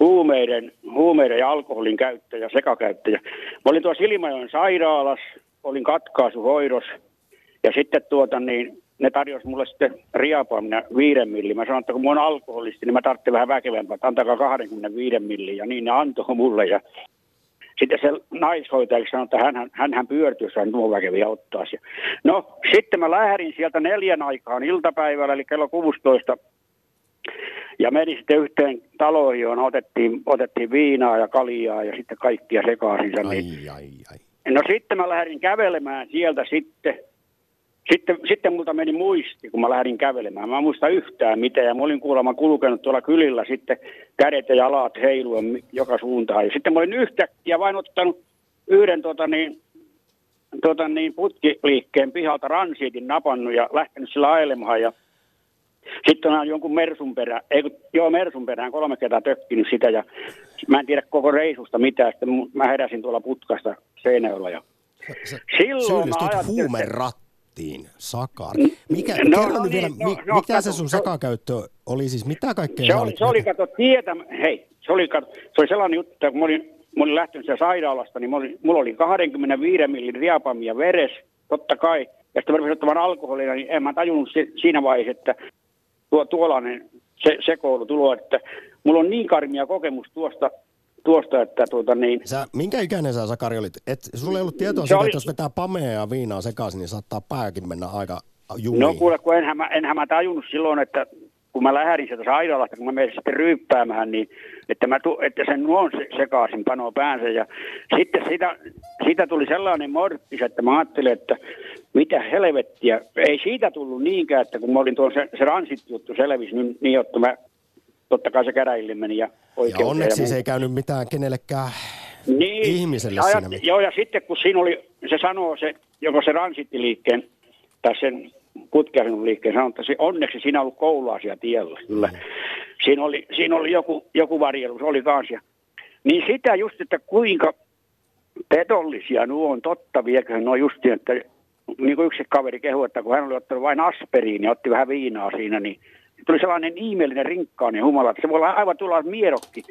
huumeiden ja alkoholin käyttäjä, sekakäyttäjä. Mä olin tuossa Ilmajoen sairaalassa, olin katkaisuhoidossa ja sitten ne tarjosi mulle sitten riapaa, minä 5 millin. Mä sanoin, että kun mä oon alkoholisti, niin mä tarvitsen vähän väkevämpää, että antakaa 25 millin. Ja niin ne antoi mulle. Ja sitten se naishoitajaksi sanoi, että hänhän pyörtyy, jos hän tuon väkeviä ottaa. No, sitten mä lähdin sieltä 4 aikaan iltapäivällä, eli kello 16. Ja menin sitten yhteen taloon, johon otettiin viinaa ja kaljaa ja sitten kaikkia sekaisinsa. No sitten mä lähdin kävelemään sieltä sitten. Sitten multa meni muisti, kun mä lähdin kävelemään. Mä en muista yhtään mitään. Ja mä olin kuulemma kulkenut tuolla kylillä sitten kädet ja jalat heiluen joka suuntaan. Ja sitten mä olin yhtäkkiä vain ottanut yhden putkiliikkeen pihalta ransiitin napannut ja lähtenyt sillä ailemaan. Ja sitten on jonkun mersun perään 3 kertaa tökkinyt sitä. Ja mä en tiedä koko reisusta mitään. Sitten mä heräsin tuolla putkasta Seinäjoella. Ja silloin mä ajattelin... Sakari. Mitä se sun sekakäyttö oli siis? Mitä kaikkea? Se oli sellainen juttu, että kun mä olin lähtenyt sieltä sairaalasta, niin mulla oli 25 millin riapamia veres, totta kai. Ja sitten mä rupesin ottamaan alkoholina, niin en mä tajunnut siinä vaiheessa, että tuollainen sekoilu tulo, että mulla on niin karmia kokemus tuosta, että minkä ikäinen sä, Sakari, olit? Sulla ei ollut tietoa siitä, että jos vetää pamea ja viinaa sekaisin, niin saattaa pääkin mennä aika jumiin. No kuule, kun enhän mä tajunnut silloin, että kun mä lähdin sieltä sairaalasta, kun mä menin sitten ryyppäämään, niin että sen nuon sekaisin panoo päänsä. Ja sitten siitä tuli sellainen morttis, että mä ajattelin, että mitä helvettiä. Ei siitä tullut niinkään, että kun mä olin tuon se ransit-juttu selvisi, niin että mä... Totta kai se käräjille meni ja oikeuteen. Ja onneksi siis ei käynyt mitään kenellekään ihmiselle siinä. Joo, ja sitten kun siinä oli, se sanoo se, joko se ransittiliikkeen tai sen putkiasennon liikkeen, sanoi, että onneksi siinä on ollut kouluasia tiellä. Kyllä. Siinä oli joku varjelus, oli kanssa. Niin sitä just, että kuinka petollisia nuo on, totta vieköhän nuo just, että niin kuin yksi kaveri kehui, että kun hän oli ottanut vain aspiriin ja otti vähän viinaa siinä, niin tuli sellainen ihmeellinen rinkkainen humala, että se voi olla aivan tulla mierokki.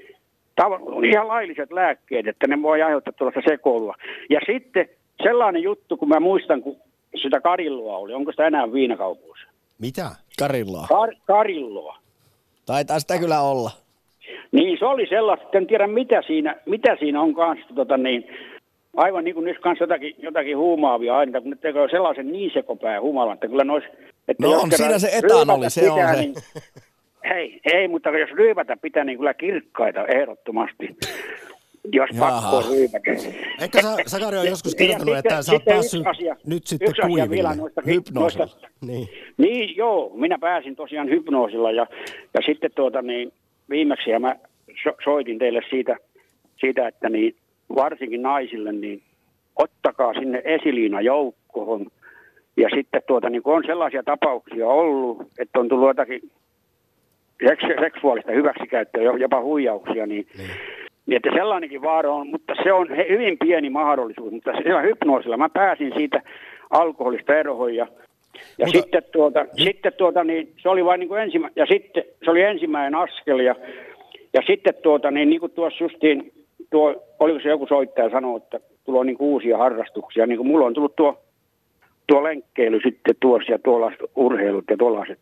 On ihan lailliset lääkkeet, että ne voi aiheuttaa tuollaista sekoilua. Ja sitten sellainen juttu, kun mä muistan, kun sitä karilloa oli. Onko sitä enää viinakaupoissa? Mitä? Karilloa? Karilloa. Taitaa sitä kyllä olla. Niin se oli sellaista, en tiedä mitä siinä on kanssa. Aivan niin kuin nyt kanssa jotakin huumaavia aineita, kun ne tekee sellaisen niin sekopää humalan, että kyllä nois... Että no on siinä se etanoli, se pitää, on se. Niin, ei, mutta jos ryypätä pitää, niin kyllä kirkkaita ehdottomasti, jos pakko ryypätä. Ehkä Sakari on joskus kertonut, että sä oot päässyt nyt sitten kuiville, hypnoosilla. Niin joo, minä pääsin tosiaan hypnoosilla ja sitten viimeksi ja mä soitin teille siitä että niin, varsinkin naisille, niin ottakaa sinne esiliinajoukkoon. Ja sitten kun on sellaisia tapauksia ollut, että on tullut jotakin seksuaalista hyväksikäyttöä, jopa huijauksia, niin että sellainenkin vaara on, mutta se on hyvin pieni mahdollisuus. Mutta sillä hypnoosilla mä pääsin siitä alkoholista eroon ja mutta... sitten se oli vain niin kuin ensimmäinen, ja sitten se oli ensimmäinen askel ja sitten niin kuin tuossa justiin oliko se joku soittaja sanoo, että tulee niin uusia harrastuksia, niin kuin mulla on tullut tuo lenkkeily sitten tuossa ja tuollaiset urheilut ja tuollaiset.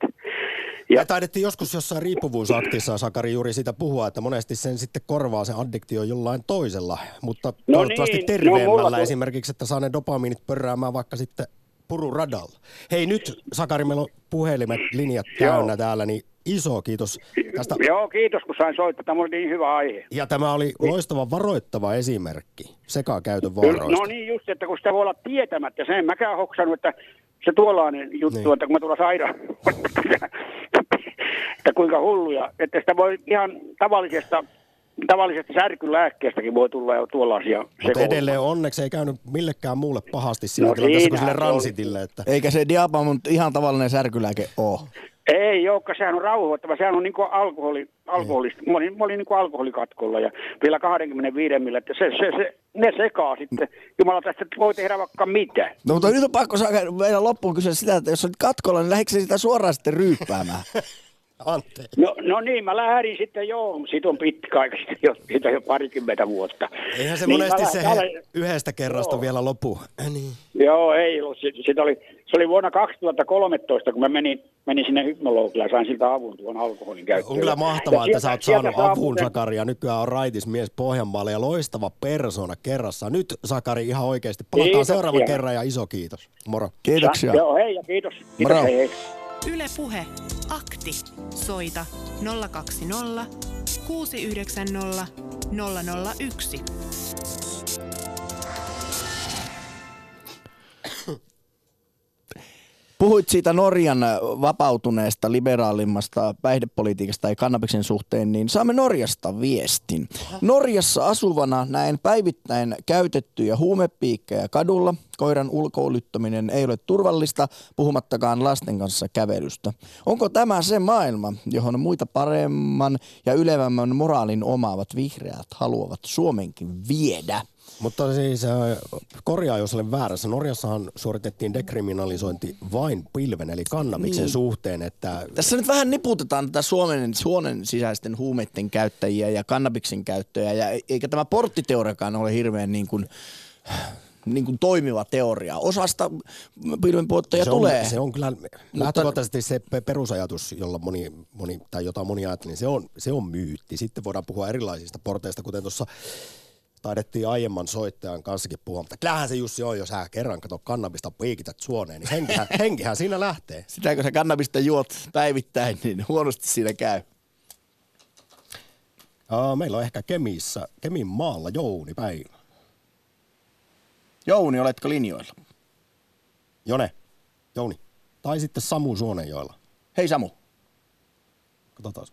Ja taidettiin joskus jossain riippuvuusaktissa, Sakari, juuri siitä puhua, että monesti sen sitten korvaa se addiktio jollain toisella, mutta toivottavasti terveemmällä esimerkiksi, että saa ne dopamiinit pörräämään vaikka sitten pururadalla. Hei nyt, Sakari, meillä on puhelimet, linjat täynnä täällä, niin iso kiitos tästä. Joo, kiitos kun sain soittaa. Tämä oli niin hyvä aihe. Ja tämä oli loistava varoittava esimerkki sekakäytön vaaroista. No niin just, että kun sitä voi olla tietämättä. Sen en mäkään hoksannut, että se tuollainen juttu, niin. Että kun mä tulla sairaan, että kuinka hulluja. Että sitä voi ihan tavallisesta särkylääkkeestäkin voi tulla jo tuollaisia sekoilua. Mutta edelleen onneksi ei käynyt millekään muulle pahasti siinä tilanteessa kuin sille ransitille. Että... Eikä se diapa, mutta ihan tavallinen särkylääke ole. Ei olekaan, sehän on rauhoittava, sehän on niin kuin alkoholista. Mä olin niin kuin alkoholikatkolla ja vielä 25 millä, että ne sekaa sitten. Jumala, tästä voi tehdä vaikka mitä. No mutta nyt on pakko saada meidän loppuun kysyä sitä, että jos on katkolla, niin lähdikö sitä suoraan sitten ryyppäämään? Anteeksi. No niin, mä lähdin sitten joo, sit on pitkäaikaisesti, siitä on jo parikymmentä vuotta. Eihän se niin monesti se yhdestä kerrasta joo. Vielä lopu. Niin. Joo, ei ollut. Se oli vuonna 2013, kun mä menin sinne hypnologille ja sain siltä avun tuon alkoholin käyttöön. On kyllä mahtavaa, että sä oot saanut avun, Sakari, ja nykyään on raitis mies Pohjanmaalle ja loistava persona kerrassa. Nyt, Sakari, ihan oikeasti. Palataan kiitoksia. Seuraavan kerran ja iso kiitos. Moro. Kiitoksia. Joo, hei ja kiitos. Kiitos, moro. Hei, hei. Yle Puhe. Akti. Soita 020 690 001. Puhuit siitä Norjan vapautuneesta, liberaalimmasta päihdepolitiikasta ja kannabiksen suhteen, niin saamme Norjasta viestin. Norjassa asuvana näen päivittäin käytettyjä huumepiikkejä kadulla. Koiran ulkoiluttaminen ei ole turvallista, puhumattakaan lasten kanssa kävelystä. Onko tämä se maailma, johon muita paremman ja ylevämmän moraalin omaavat vihreät haluavat Suomenkin viedä? Mutta siis korjaa, jos olen väärässä. Norjassahan suoritettiin dekriminalisointi vain pilven, eli kannabiksen suhteen, että... Tässä nyt vähän niputetaan tätä Suomen sisäisten huumeiden käyttäjiä ja kannabiksen käyttöjä, ja eikä tämä porttiteoriakaan ole hirveän niin kuin toimiva teoria. Osasta pilvenpuottoja tulee. Se on kyllä lähtökohtaisesti se perusajatus, jolla moni tai jota moni ajattelee, se on myytti. Sitten voidaan puhua erilaisista porteista, kuten tuossa... Taidettiin aiemman soittajan kanssakin puhua, mutta kyllähän se Jussi on, jos hän kerran kato kannabista piikität suoneen, niin henkihän siinä lähtee. Sitä kun sä kannabista juot päivittäin, niin huonosti siinä käy. Meillä on ehkä Kemin maalla Jouni päivä. Jouni, oletko linjoilla? Jouni. Tai sitten Samu Suonenjoella. Hei Samu. Katsotaan,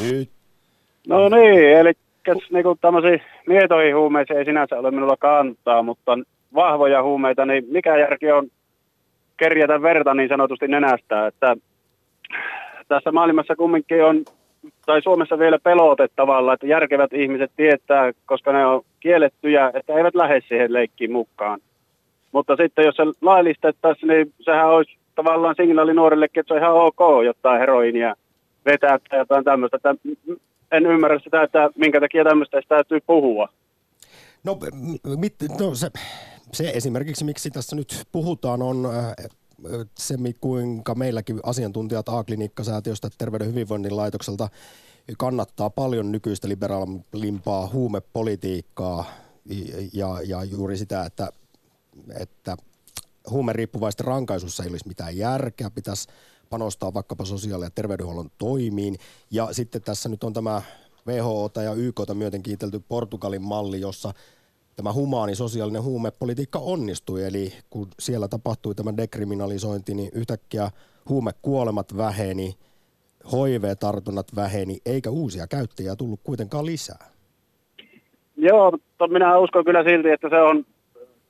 eli... Niinku tämmöisiä mietoihin huumeisiin ei sinänsä ole minulla kantaa, mutta vahvoja huumeita, niin mikä järki on kerjätä verta niin sanotusti nenästä, että tässä maailmassa kumminkin on, tai Suomessa vielä pelote tavallaan, että järkevät ihmiset tietää, koska ne on kiellettyjä, että eivät lähde siihen leikkiin mukaan. Mutta sitten jos se laillistettaisiin, niin sehän olisi tavallaan signaali nuorillekin, että se on ihan ok, jotain heroinia vetää tai jotain tämmöistä, että en ymmärrä sitä, että minkä takia tämmöistä täytyy puhua. No se esimerkiksi, miksi tässä nyt puhutaan, on se, kuinka meilläkin asiantuntijat A-klinikkasäätiöstä Terveyden hyvinvoinnin laitokselta kannattaa paljon nykyistä liberaalimpaa huumepolitiikkaa ja juuri sitä, että huumeriippuvaisten rankaisussa ei olisi mitään järkeä, pitäisi panostaa vaikkapa sosiaali- ja terveydenhuollon toimiin. Ja sitten tässä nyt on tämä WHO:ta ja YK:ta myöten kiitelty Portugalin malli, jossa tämä humaani sosiaalinen huumepolitiikka onnistui. Eli kun siellä tapahtui tämä dekriminalisointi, niin yhtäkkiä huumekuolemat väheni, HIV-tartunnat väheni, eikä uusia käyttäjiä tullut kuitenkaan lisää. Joo, mutta minä uskon kyllä silti, että se on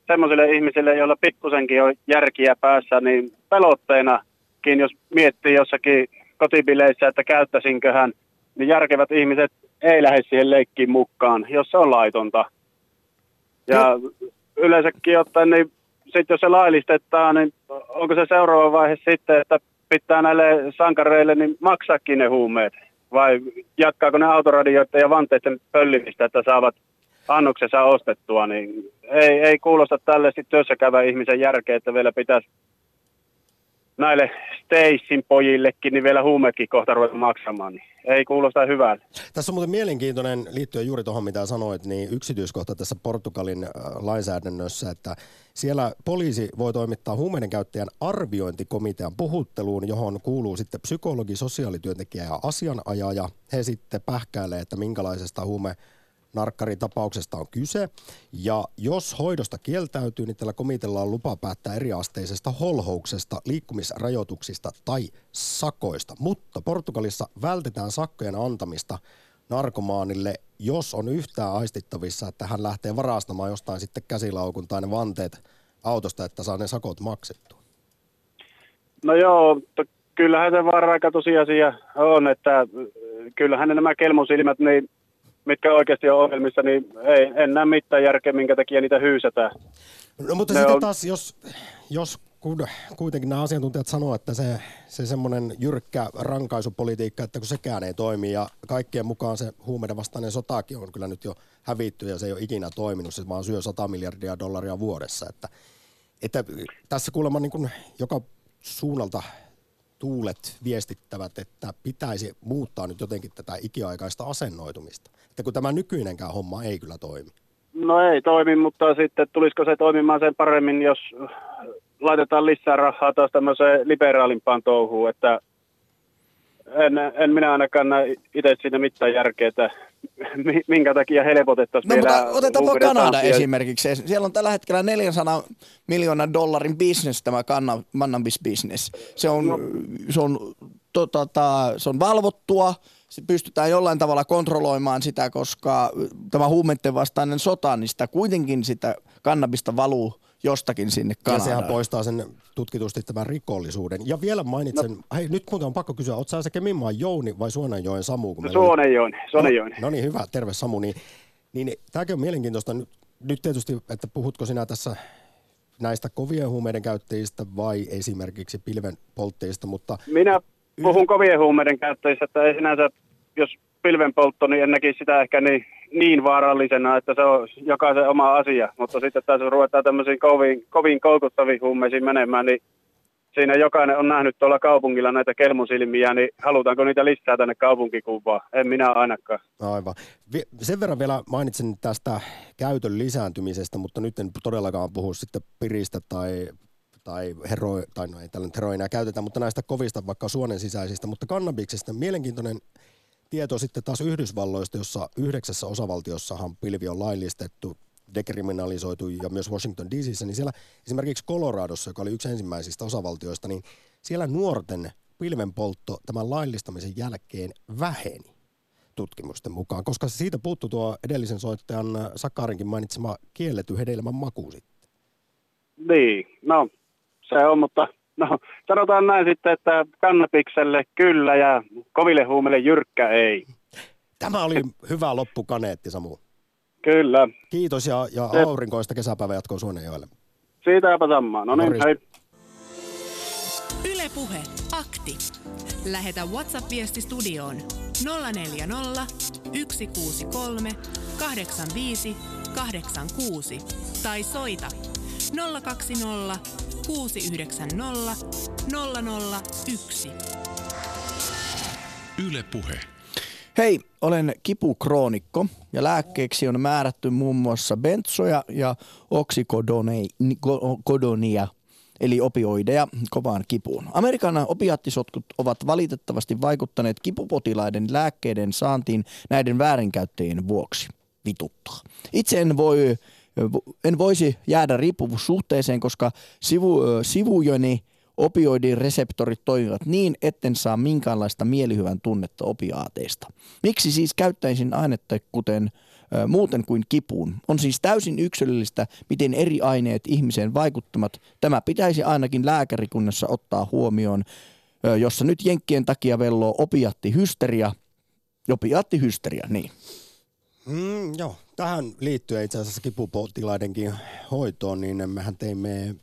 semmoisille ihmisille, joilla pikkusenkin on järkiä päässä, niin pelotteena. Jos miettii jossakin kotibileissä, että käyttäisinköhän, niin järkevät ihmiset ei lähde siihen leikkiin mukaan, jos se on laitonta. Ja yleensäkin ottaen, niin sit jos se laillistetaan, niin onko se seuraava vaihe sitten, että pitää näille sankareille niin maksaakin ne huumeet? Vai jatkaako ne autoradioiden ja vanteiden pöllimistä, että saavat annoksensa ostettua? Niin ei kuulosta tällaista työssä käyvän ihmisen järkeä, että vielä pitäisi näille Stacein pojillekin, niin vielä huumeetkin kohta ruvetaan maksamaan, niin ei kuulosta hyvältä. Tässä on muuten mielenkiintoinen, liittyen juuri tuohon mitä sanoit, niin yksityiskohta tässä Portugalin lainsäädännössä, että siellä poliisi voi toimittaa huumeiden käyttäjän arviointikomitean puhutteluun, johon kuuluu sitten psykologi, sosiaalityöntekijä ja asianajaja. He sitten pähkäilee, että minkälaisesta huumenarkkaritapauksesta on kyse. Ja jos hoidosta kieltäytyy, niin tällä komitealla on lupa päättää eriasteisesta holhouksesta, liikkumisrajoituksista tai sakoista. Mutta Portugalissa vältetään sakkojen antamista narkomaanille, jos on yhtään aistittavissa, että hän lähtee varastamaan jostain sitten käsilaukun tai ne vanteet autosta, että saa ne sakot maksettua. No joo, kyllähän se vaan aika tosiasia on, että kyllähän nämä kelmusilmät, niin mitkä oikeasti on ongelmissa, niin ei näe mitään järkeä, minkä takia niitä hyysätään. No mutta sitten taas, jos kun kuitenkin nämä asiantuntijat sanoo, että se semmoinen jyrkkä rankaisupolitiikka, että kun sekään ei toimi ja kaikkien mukaan se huumeiden vastainen sotaakin on kyllä nyt jo hävitty ja se ei ole ikinä toiminut, se vaan syö $100 miljardia vuodessa. Että tässä kuulemma niin kuin joka suunnalta tuulet viestittävät, että pitäisi muuttaa nyt jotenkin tätä ikiaikaista asennoitumista, että kun tämä nykyinenkään homma ei kyllä toimi. No ei toimi, mutta sitten tulisiko se toimimaan sen paremmin, jos laitetaan lisää rahaa taas tämmöiseen liberaalimpaan touhuun, että en minä ainakaan näe itse siinä mitään järkeä, että minkä takia helpotettaisiin vielä. No otetaan tuo Kanada esimerkiksi. Siellä on tällä hetkellä $400 miljoonan bisnes, tämä cannabis-bisnes. Se on valvottua. Se pystytään jollain tavalla kontrolloimaan sitä, koska tämä huumeiden vastainen sota, niin sitä kuitenkin sitä kannabista valuu jostakin sinne Kanadaan. Ja sehän poistaa sen tutkitusti tämän rikollisuuden. Ja vielä mainitsen, nyt muuten on pakko kysyä, ootko sä se Keminmaan Jouni vai Suonenjoen Samu? Suonenjoeni. No niin, hyvä, terve Samu. Niin, tämäkin on mielenkiintoista nyt tietysti, että puhutko sinä tässä näistä kovien huumeiden käyttäjistä vai esimerkiksi pilven poltteista, mutta... Minä puhun kovien huumeiden käyttäjissä, että ei sinänsä, jos pilvenpoltto, niin en näkisi sitä ehkä niin vaarallisena, että se on jokaisen oma asia. Mutta sitten tässä ruvetaan tämmöisiin kovin koukuttaviin huumeisiin menemään, niin siinä jokainen on nähnyt tuolla kaupungilla näitä kelmusilmiä, niin halutaanko niitä lisää tänne kaupunkikuvaan? En minä ainakaan. Aivan. Sen verran vielä mainitsin tästä käytön lisääntymisestä, mutta nyt en todellakaan puhu sitten piristä tai heroinia käytetään, mutta näistä kovista vaikka suonen sisäisistä, mutta kannabiksesta mielenkiintoinen tieto sitten taas Yhdysvalloista, jossa 9 osavaltiossahan pilvi on laillistettu, dekriminalisoitu ja myös Washington DC:ssä, niin siellä esimerkiksi Coloradossa, joka oli yksi ensimmäisistä osavaltioista, niin siellä nuorten pilvenpoltto tämän laillistamisen jälkeen väheni tutkimusten mukaan, koska siitä puuttuu tuo edellisen soittajan Sakarinkin mainitsema kielletty hedelmän maku sitten. Niin, no se on, mutta no, sanotaan näin sitten, että kannabikselle kyllä ja koville huumeille jyrkkä ei. Tämä oli hyvä loppukaneetti, Samu. Kyllä. Kiitos ja aurinkoista kesäpäivä jatkoa Suonenjoelle. Siitäpä samaa. No niin, hei. Yle Puhe, akti. Lähetä WhatsApp-viesti studioon 040 163 85 86 tai soita 020 690 001. Yle Puhe. Hei, olen kipukroonikko ja lääkkeeksi on määrätty muun muassa bentsoja ja oksikodonia, eli opioideja kovaan kipuun. Amerikan opiaattisotkut ovat valitettavasti vaikuttaneet kipupotilaiden lääkkeiden saantiin näiden väärinkäyttäjien vuoksi. Vituttaa. Itse en voisi jäädä riippuvuussuhteeseen, koska sivujeni opioidin reseptorit toimivat niin, etten saa minkäänlaista mielihyvän tunnetta opiaateista. Miksi siis käyttäisin ainetta kuten muuten kuin kipuun? On siis täysin yksilöllistä, miten eri aineet ihmiseen vaikuttavat. Tämä pitäisi ainakin lääkärikunnassa ottaa huomioon, jossa nyt jenkkien takia velloo opiaattihysteria. Opiaattihysteria, niin. Joo. Tähän liittyen itse asiassa kipupotilaidenkin hoitoon, niin mehän teimme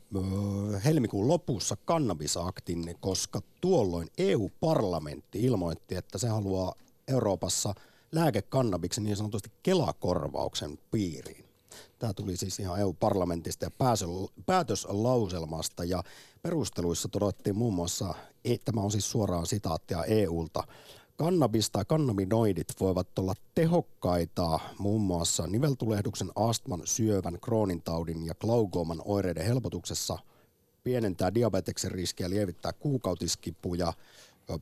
helmikuun lopussa kannabisaktin, koska tuolloin EU-parlamentti ilmoitti, että se haluaa Euroopassa lääkekannabiksen niin sanotusti Kela-korvauksen piiriin. Tämä tuli siis ihan EU-parlamentista ja päätöslauselmasta ja perusteluissa todettiin muun muassa, tämä on siis suoraan sitaattia EUlta, kannabis tai kannabinoidit voivat olla tehokkaita muun muassa niveltulehduksen, astman, syövän, Crohnin taudin ja glaukooman oireiden helpotuksessa, pienentää diabeteksen riskiä, lievittää kuukautiskipuja,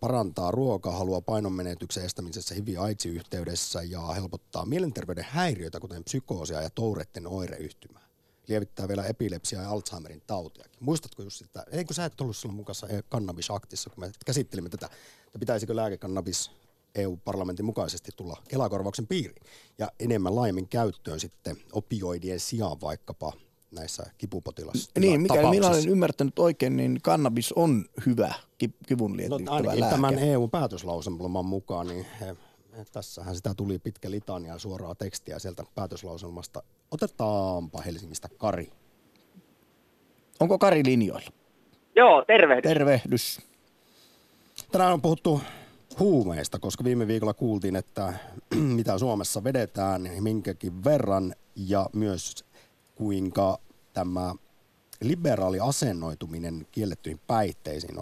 parantaa ruokahalua painonmenetyksen estämisessä HIV-AIDS-yhteydessä ja helpottaa mielenterveyden häiriöitä, kuten psykoosia ja Touretten oireyhtymää. Lievittää vielä epilepsiaa ja Alzheimerin tautiakin. Muistatko just sitä, eikö sä et ollut silloin mukassa kannabisaktissa, kun me käsittelimme tätä, että pitäisikö lääkekannabis EU-parlamentin mukaisesti tulla Kela-korvauksen piiriin ja enemmän laajemmin käyttöön sitten opioidien sijaan vaikkapa näissä kipupotilastapauksissa. Niin, mikäli minä olen ymmärtänyt oikein, niin kannabis on hyvä kivun lievittävä lääke. Tämän EU-päätöslauselman mukaan, niin tässähän sitä tuli pitkä litania suoraa tekstiä sieltä päätöslauselmasta. Otetaanpa Helsingistä Kari. Onko Kari linjoilla? Joo, tervehdys. Tervehdys. Tänään on puhuttu huumeista, koska viime viikolla kuultiin, että mitä Suomessa vedetään, minkäkin verran, ja myös kuinka tämä liberaali asennoituminen kiellettyihin päihteisiin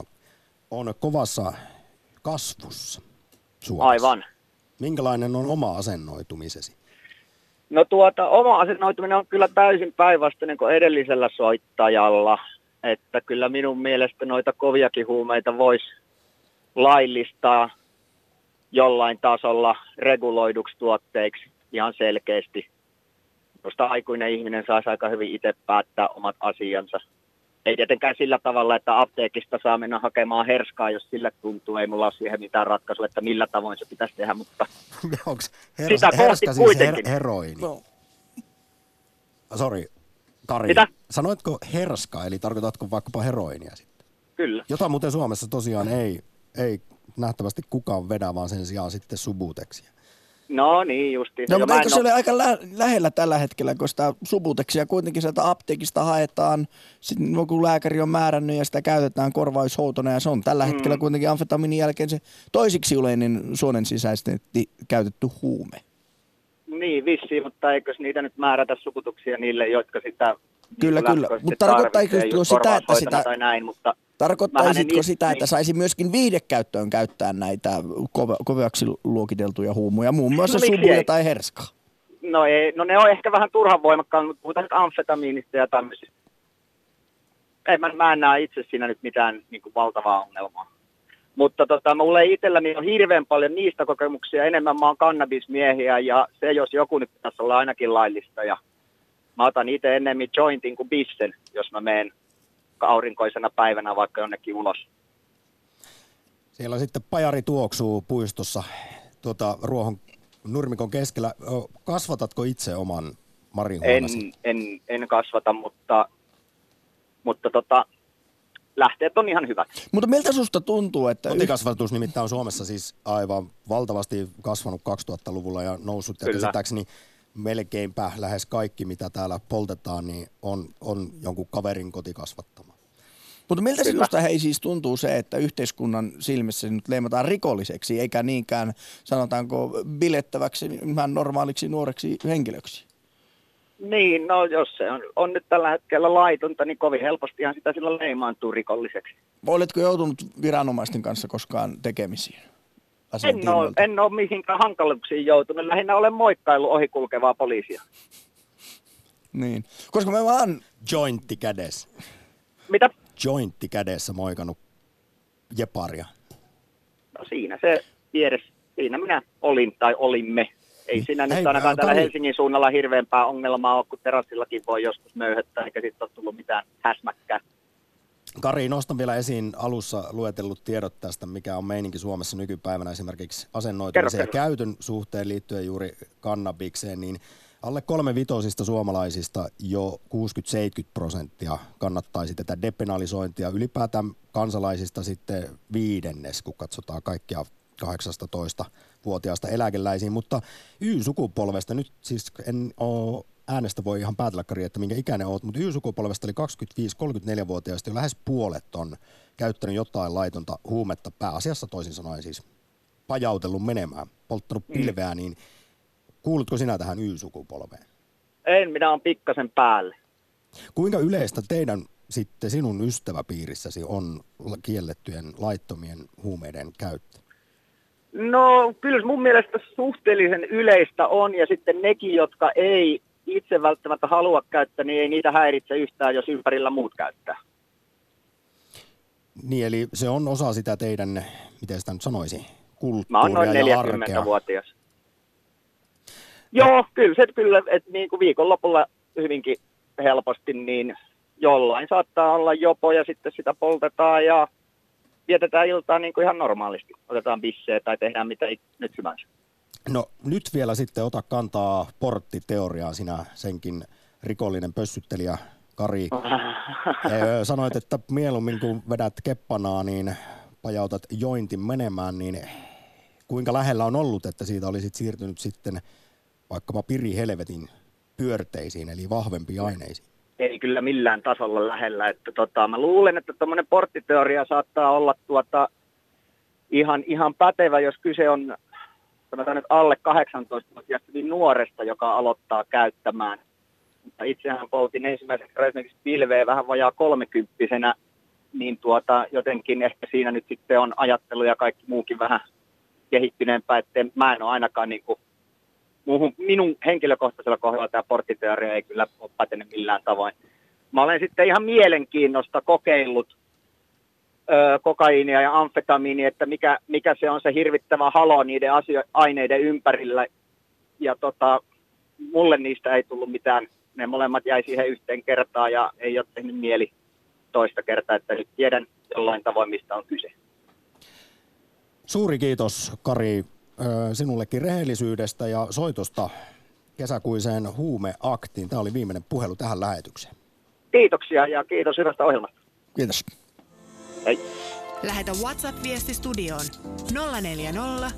on kovassa kasvussa Suomessa. Aivan. Minkälainen on oma asennoitumisesi? No oma asennoituminen on kyllä täysin päinvastainen kuin edellisellä soittajalla, että kyllä minun mielestä noita koviakin huumeita voisi laillistaa jollain tasolla reguloiduksi tuotteiksi ihan selkeästi, josta aikuinen ihminen saisi aika hyvin itse päättää omat asiansa. Ei tietenkään sillä tavalla, että apteekista saa mennä hakemaan herskaa, jos sillä tuntuu. Ei mulla ole siihen mitään ratkaisua, että millä tavoin se pitäisi tehdä, mutta sitä kohti kuitenkin. Heroini? No. Sori, Kari. Mitä? Sanoitko herska, eli tarkoitatko vaikkapa heroinia sitten? Kyllä. Jota muuten Suomessa tosiaan ei nähtävästi kukaan vedä, vaan sen sijaan sitten subuteksia. No niin, justiin. No, mutta eikö se ole aika lähellä tällä hetkellä, kun sitä subuteksia kuitenkin sieltä apteekista haetaan, sitten joku lääkäri on määrännyt ja sitä käytetään korvaushoutona, ja se on tällä hetkellä kuitenkin amfetamiinin jälkeen se toisiksi yleinen suonen sisäisesti käytetty huume. Niin, vissiin, mutta eikös niitä nyt määrätä sukutuksia niille, jotka sitä... Kyllä, mutta tarkoittaisitko sitä, että niin. saisi myöskin viihdekäyttöön käyttää näitä kovaksi luokiteltuja huumoja, muun muassa subuja tai herskaa? No ei, no ne on ehkä vähän turhan voimakkaan, mutta puhutaan nyt amfetamiinista ja tämmöisistä. Mä en näe itse siinä nyt mitään niin kuin valtavaa ongelmaa. Mutta mulle itselläni on hirveän paljon niistä kokemuksia, enemmän mä oon kannabismiehiä ja se jos joku nyt pitäisi olla ainakin laillista ja... Mä otan itse ennemmin jointin kuin bissen, jos mä menen aurinkoisena päivänä vaikka jonnekin ulos. Siellä sitten pajari tuoksuu puistossa ruohon nurmikon keskellä. Kasvatatko itse oman marihuonasi? En kasvata, mutta lähteet on ihan hyvät. Mutta miltä susta tuntuu, että... Kotikasvatus nimittäin on Suomessa siis aivan valtavasti kasvanut 2000-luvulla ja noussut. Kyllä. Ja käsittääkseni... Melkeinpä lähes kaikki, mitä täällä poltetaan, niin on jonkun kaverin kotikasvattama. Mutta miltä sinusta hei siis tuntuu se, että yhteiskunnan silmissä nyt leimataan rikolliseksi, eikä niinkään sanotaanko bilettäväksi, ihan normaaliksi nuoreksi henkilöksi? Niin, no jos se on nyt tällä hetkellä laitonta, niin kovin helpostihan sitä sillä leimaantuu rikolliseksi. Oletko joutunut viranomaisten kanssa koskaan tekemisiin? En ole mihinkään hankaluuksiin joutunut. Lähinnä olen moikkaillut ohikulkevaa poliisia. Niin, koska mä vaan... Jointti kädessä. Mitä? Jointti kädessä moikannut jeparia. No siinä se vieressä. Siinä minä olin tai olimme. Ei siinä nyt ainakaan täällä Helsingin suunnalla hirveämpää ongelmaa ole, kun terassillakin voi joskus möyhöttää, eikä sitten ole tullut mitään häsmäkkää. Kari, nostan vielä esiin alussa luetellut tiedot tästä, mikä on meininki Suomessa nykypäivänä esimerkiksi asennoitumisen ja käytön suhteen liittyen juuri kannabikseen, niin alle 3/5 suomalaisista jo 60-70% kannattaisi tätä depenalisointia. Ylipäätään kansalaisista sitten 5%, kun katsotaan kaikkia 18-vuotiaista eläkeläisiin, mutta Y-sukupolvesta nyt siis en ole... Äänestä voi ihan päätellä, Kari, että minkä ikäinen olet, mutta Y-sukupolvesta eli 25-34-vuotiaista jo lähes puolet on käyttänyt jotain laitonta huumetta pääasiassa, toisin sanoen siis pajautellut menemään, polttanut pilveä, niin kuulutko sinä tähän Y-sukupolveen? En, minä olen pikkasen päälle. Kuinka yleistä teidän sitten sinun ystäväpiirissäsi on kiellettyjen laittomien huumeiden käyttö? No kyllä mun mielestä suhteellisen yleistä on ja sitten nekin, jotka ei itse välttämättä halua käyttää, niin ei niitä häiritse yhtään, jos ympärillä muut käyttää. Niin eli se on osa sitä teidän, miten sitä nyt sanoisi, kulttuuria ja arkea. Mä oon noin 40-vuotias. Joo, kyllä, että niin kuin viikonlopulla hyvinkin helposti, niin jollain saattaa olla jopo ja sitten sitä poltetaan ja vietetään iltaa niin kuin ihan normaalisti. Otetaan bissejä tai tehdään mitä nyt hyvänsä. No nyt vielä sitten ota kantaa porttiteoriaan, sinä senkin rikollinen pössyttelijä Kari. Sanoit, että mieluummin kun vedät keppanaa, niin pajautat jointin menemään, niin kuinka lähellä on ollut, että siitä olisit siirtynyt sitten vaikkapa pirihelvetin pyörteisiin, eli vahvempiin aineisiin? ei kyllä millään tasolla lähellä. Että mä luulen, että tuommoinen porttiteoria saattaa olla ihan pätevä, jos kyse on sanotaan nyt alle 18-vuotiaasta niin nuoresta, joka aloittaa käyttämään. Mutta itsehän poltin ensimmäisenä esimerkiksi pilveä vähän vajaa 30-vuotiaana, niin jotenkin ehkä siinä nyt sitten on ajattelu ja kaikki muukin vähän kehittyneempää, että mä en ole ainakaan niin kuin minun henkilökohtaisella kohdalla tämä porttiteoria ei kyllä ole pätenyt millään tavoin. Mä olen sitten ihan mielenkiinnosta kokeillut kokaiinia ja amfetamiinia, että mikä se on se hirvittävä halo niiden aineiden ympärillä. Ja mulle niistä ei tullut mitään. Ne molemmat jäi siihen yhteen kertaan ja ei ole tehnyt mieli toista kertaa, että nyt tiedän jollain tavoin, mistä on kyse. Suuri kiitos, Kari, sinullekin rehellisyydestä ja soitosta kesäkuiseen huumeaktiin. Tämä oli viimeinen puhelu tähän lähetykseen. Kiitoksia ja kiitos hyvästä ohjelmasta. Kiitos. Hei. Lähetä WhatsApp-viesti studioon 040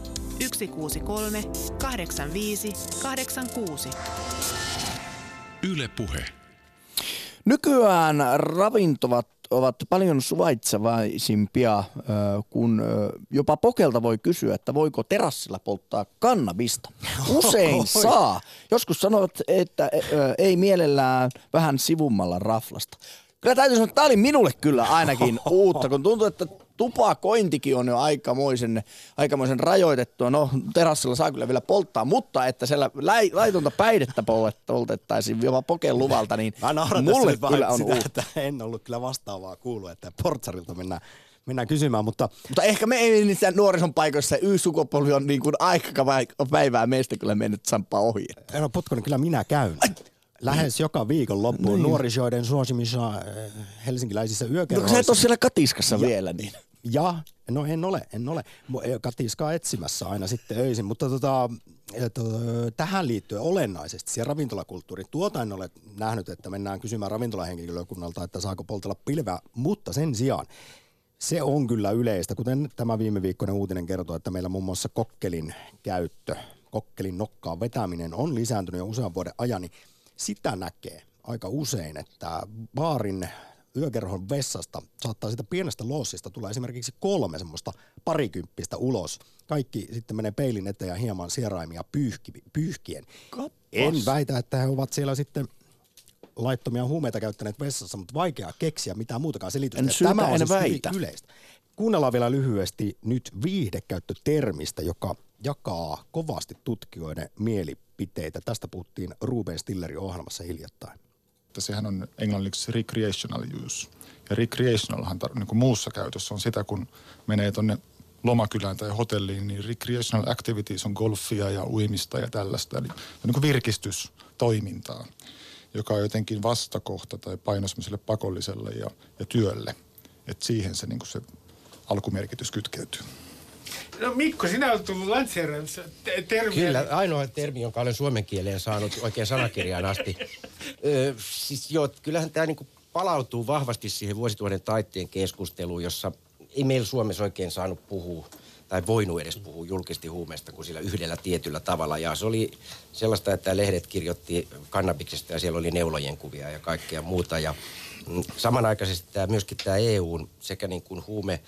163 85 86. Yle Puhe. Nykyään ravintolat ovat paljon suvaitsevaisimpia, kun jopa Pokelta voi kysyä, että voiko terassilla polttaa kannabista. Usein saa. Joskus sanovat, että ei mielellään vähän sivummalla raflasta. Kyllä täytyy sanoa, että tämä oli minulle kyllä ainakin uutta, kun tuntuu, että tupakointikin on jo aikamoisen rajoitettua. No, terassilla saa kyllä vielä polttaa, mutta että siellä laitonta päihdettä poltettaisiin jopa Poken luvalta, niin mulle kyllä on sitä, uutta. En ollut kyllä vastaavaa kuullut, että portsarilta mennään kysymään, mutta ehkä me ei niissä nuorison paikoissa Y-sukupolvi on niin kuin aikapäivää meistä kyllä mennyt Samppaa ohi. No Putkonen, kyllä minä käyn. Lähes joka viikon loppuun nuorisoiden suosimissa helsinkiläisissä yökerhoissa. No sä et ole siellä katiskassa vielä niin. No en ole. Katiskaa etsimässä aina sitten öisin, mutta tähän liittyen olennaisesti siihen ravintolakulttuuriin. En ole nähnyt, että mennään kysymään ravintolahenkilökunnalta, että saako poltella pilveä, mutta sen sijaan se on kyllä yleistä. Kuten tämä viime viikkoinen uutinen kertoo, että meillä muun muassa kokkelin käyttö, kokkelin nokkaan vetäminen on lisääntynyt jo usean vuoden ajan, niin sitä näkee aika usein, että baarin yökerhon vessasta saattaa sitä pienestä lossista tulla esimerkiksi 3 semmoista parikymppistä ulos. Kaikki sitten menee peilin eteen ja hieman sieraimia pyyhkien. Kappas. En väitä, että he ovat siellä sitten laittomia huumeita käyttäneet vessassa, mutta vaikea keksiä mitään muutakaan selitystä. Tämä on siis yleistä. Kuunnellaan vielä lyhyesti nyt viihdekäyttötermistä, joka jakaa kovasti tutkijoiden mielipiteitä. Tästä puhuttiin Ruben Stillerin ohjelmassa hiljattain. Sehän on englanniksi recreational use. Ja recreationalhan niin kuin muussa käytössä on sitä, kun menee tuonne lomakylään tai hotelliin, niin recreational activities on golfia ja uimista ja tällaista. Eli on niin kuin virkistystoimintaa, joka on jotenkin vastakohta tai paino semmoiselle pakolliselle ja työlle. Et siihen se, niin kuin se alkumerkitys kytkeytyy. No Mikko, sinä olet tullut lanseerannassa termiä. Kyllä, ainoa termi, jonka olen suomen kieleen saanut oikein sanakirjaan asti. Kyllähän tämä niinku palautuu vahvasti siihen vuosituhannen taitteen keskusteluun, jossa ei meillä Suomessa oikein saanut puhua tai voinut edes puhua julkisesti huumeesta kuin sillä yhdellä tietyllä tavalla. Ja se oli sellaista, että lehdet kirjoitti kannabiksesta ja siellä oli neulojen kuvia ja kaikkea muuta. Ja samanaikaisesti myöskin tämä EUn sekä niin kuin huume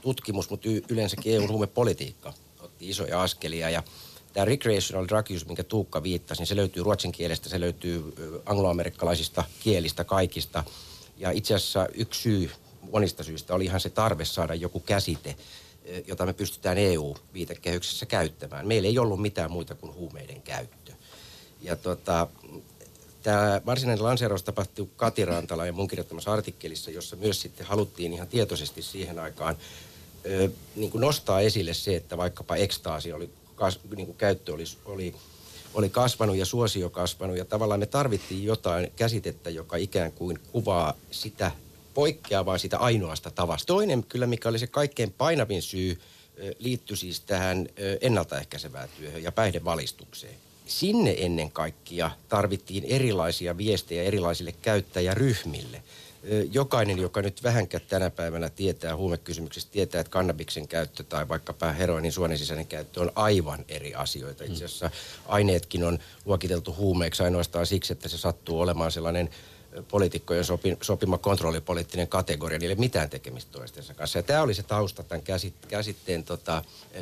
tutkimus, mutta yleensäkin EUn huumepolitiikka otti isoja askelia. Ja tämä recreational drug use, minkä Tuukka viittasi, niin se löytyy ruotsin kielestä, se löytyy angloamerikkalaisista kielistä kaikista. Ja itse asiassa yksi syy monista syistä oli ihan se tarve saada joku käsite, jota me pystytään EU-viitekehyksessä käyttämään. Meillä ei ollut mitään muuta kuin huumeiden käyttö. Ja tämä varsinainen lanseeraus tapahtui Kati Rantalan ja mun kirjoittamassa artikkelissa, jossa myös sitten haluttiin ihan tietoisesti siihen aikaan niin kuin nostaa esille se, että vaikkapa ekstaasi käyttö oli kasvanut ja suosio kasvanut. Ja tavallaan me tarvittiin jotain käsitettä, joka ikään kuin kuvaa sitä poikkeavaa sitä ainoasta tavasta. Toinen kyllä, mikä oli se kaikkein painavin syy, liittyi siis tähän ennaltaehkäisevään työhön ja päihdevalistukseen. Sinne ennen kaikkea tarvittiin erilaisia viestejä erilaisille käyttäjäryhmille. Jokainen, joka nyt vähänkään tänä päivänä tietää huumekysymyksistä, tietää, että kannabiksen käyttö tai vaikkapa heroinin suonensisäinen käyttö on aivan eri asioita. Itse asiassa aineetkin on luokiteltu huumeiksi ainoastaan siksi, että se sattuu olemaan sellainen poliitikkojen sopima kontrollipoliittinen kategoria, niille mitään tekemistä toistensa kanssa. Ja tämä oli se tausta tämän käsitteen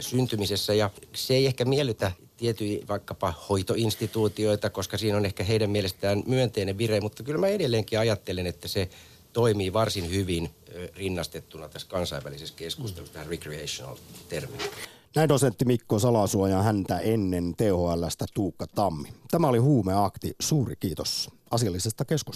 syntymisessä, ja se ei ehkä miellytä tiettyjä vaikkapa hoitoinstituutioita, koska siinä on ehkä heidän mielestään myönteinen vire, mutta kyllä mä edelleenkin ajattelen, että se toimii varsin hyvin rinnastettuna tässä kansainvälisessä keskustelussa tähän recreational-termiin. Näin dosentti Mikko Salasuo ja häntä ennen THL:stä Tuukka Tammi. Tämä oli Huumeakti. Suuri kiitos asiallisesta keskustelusta.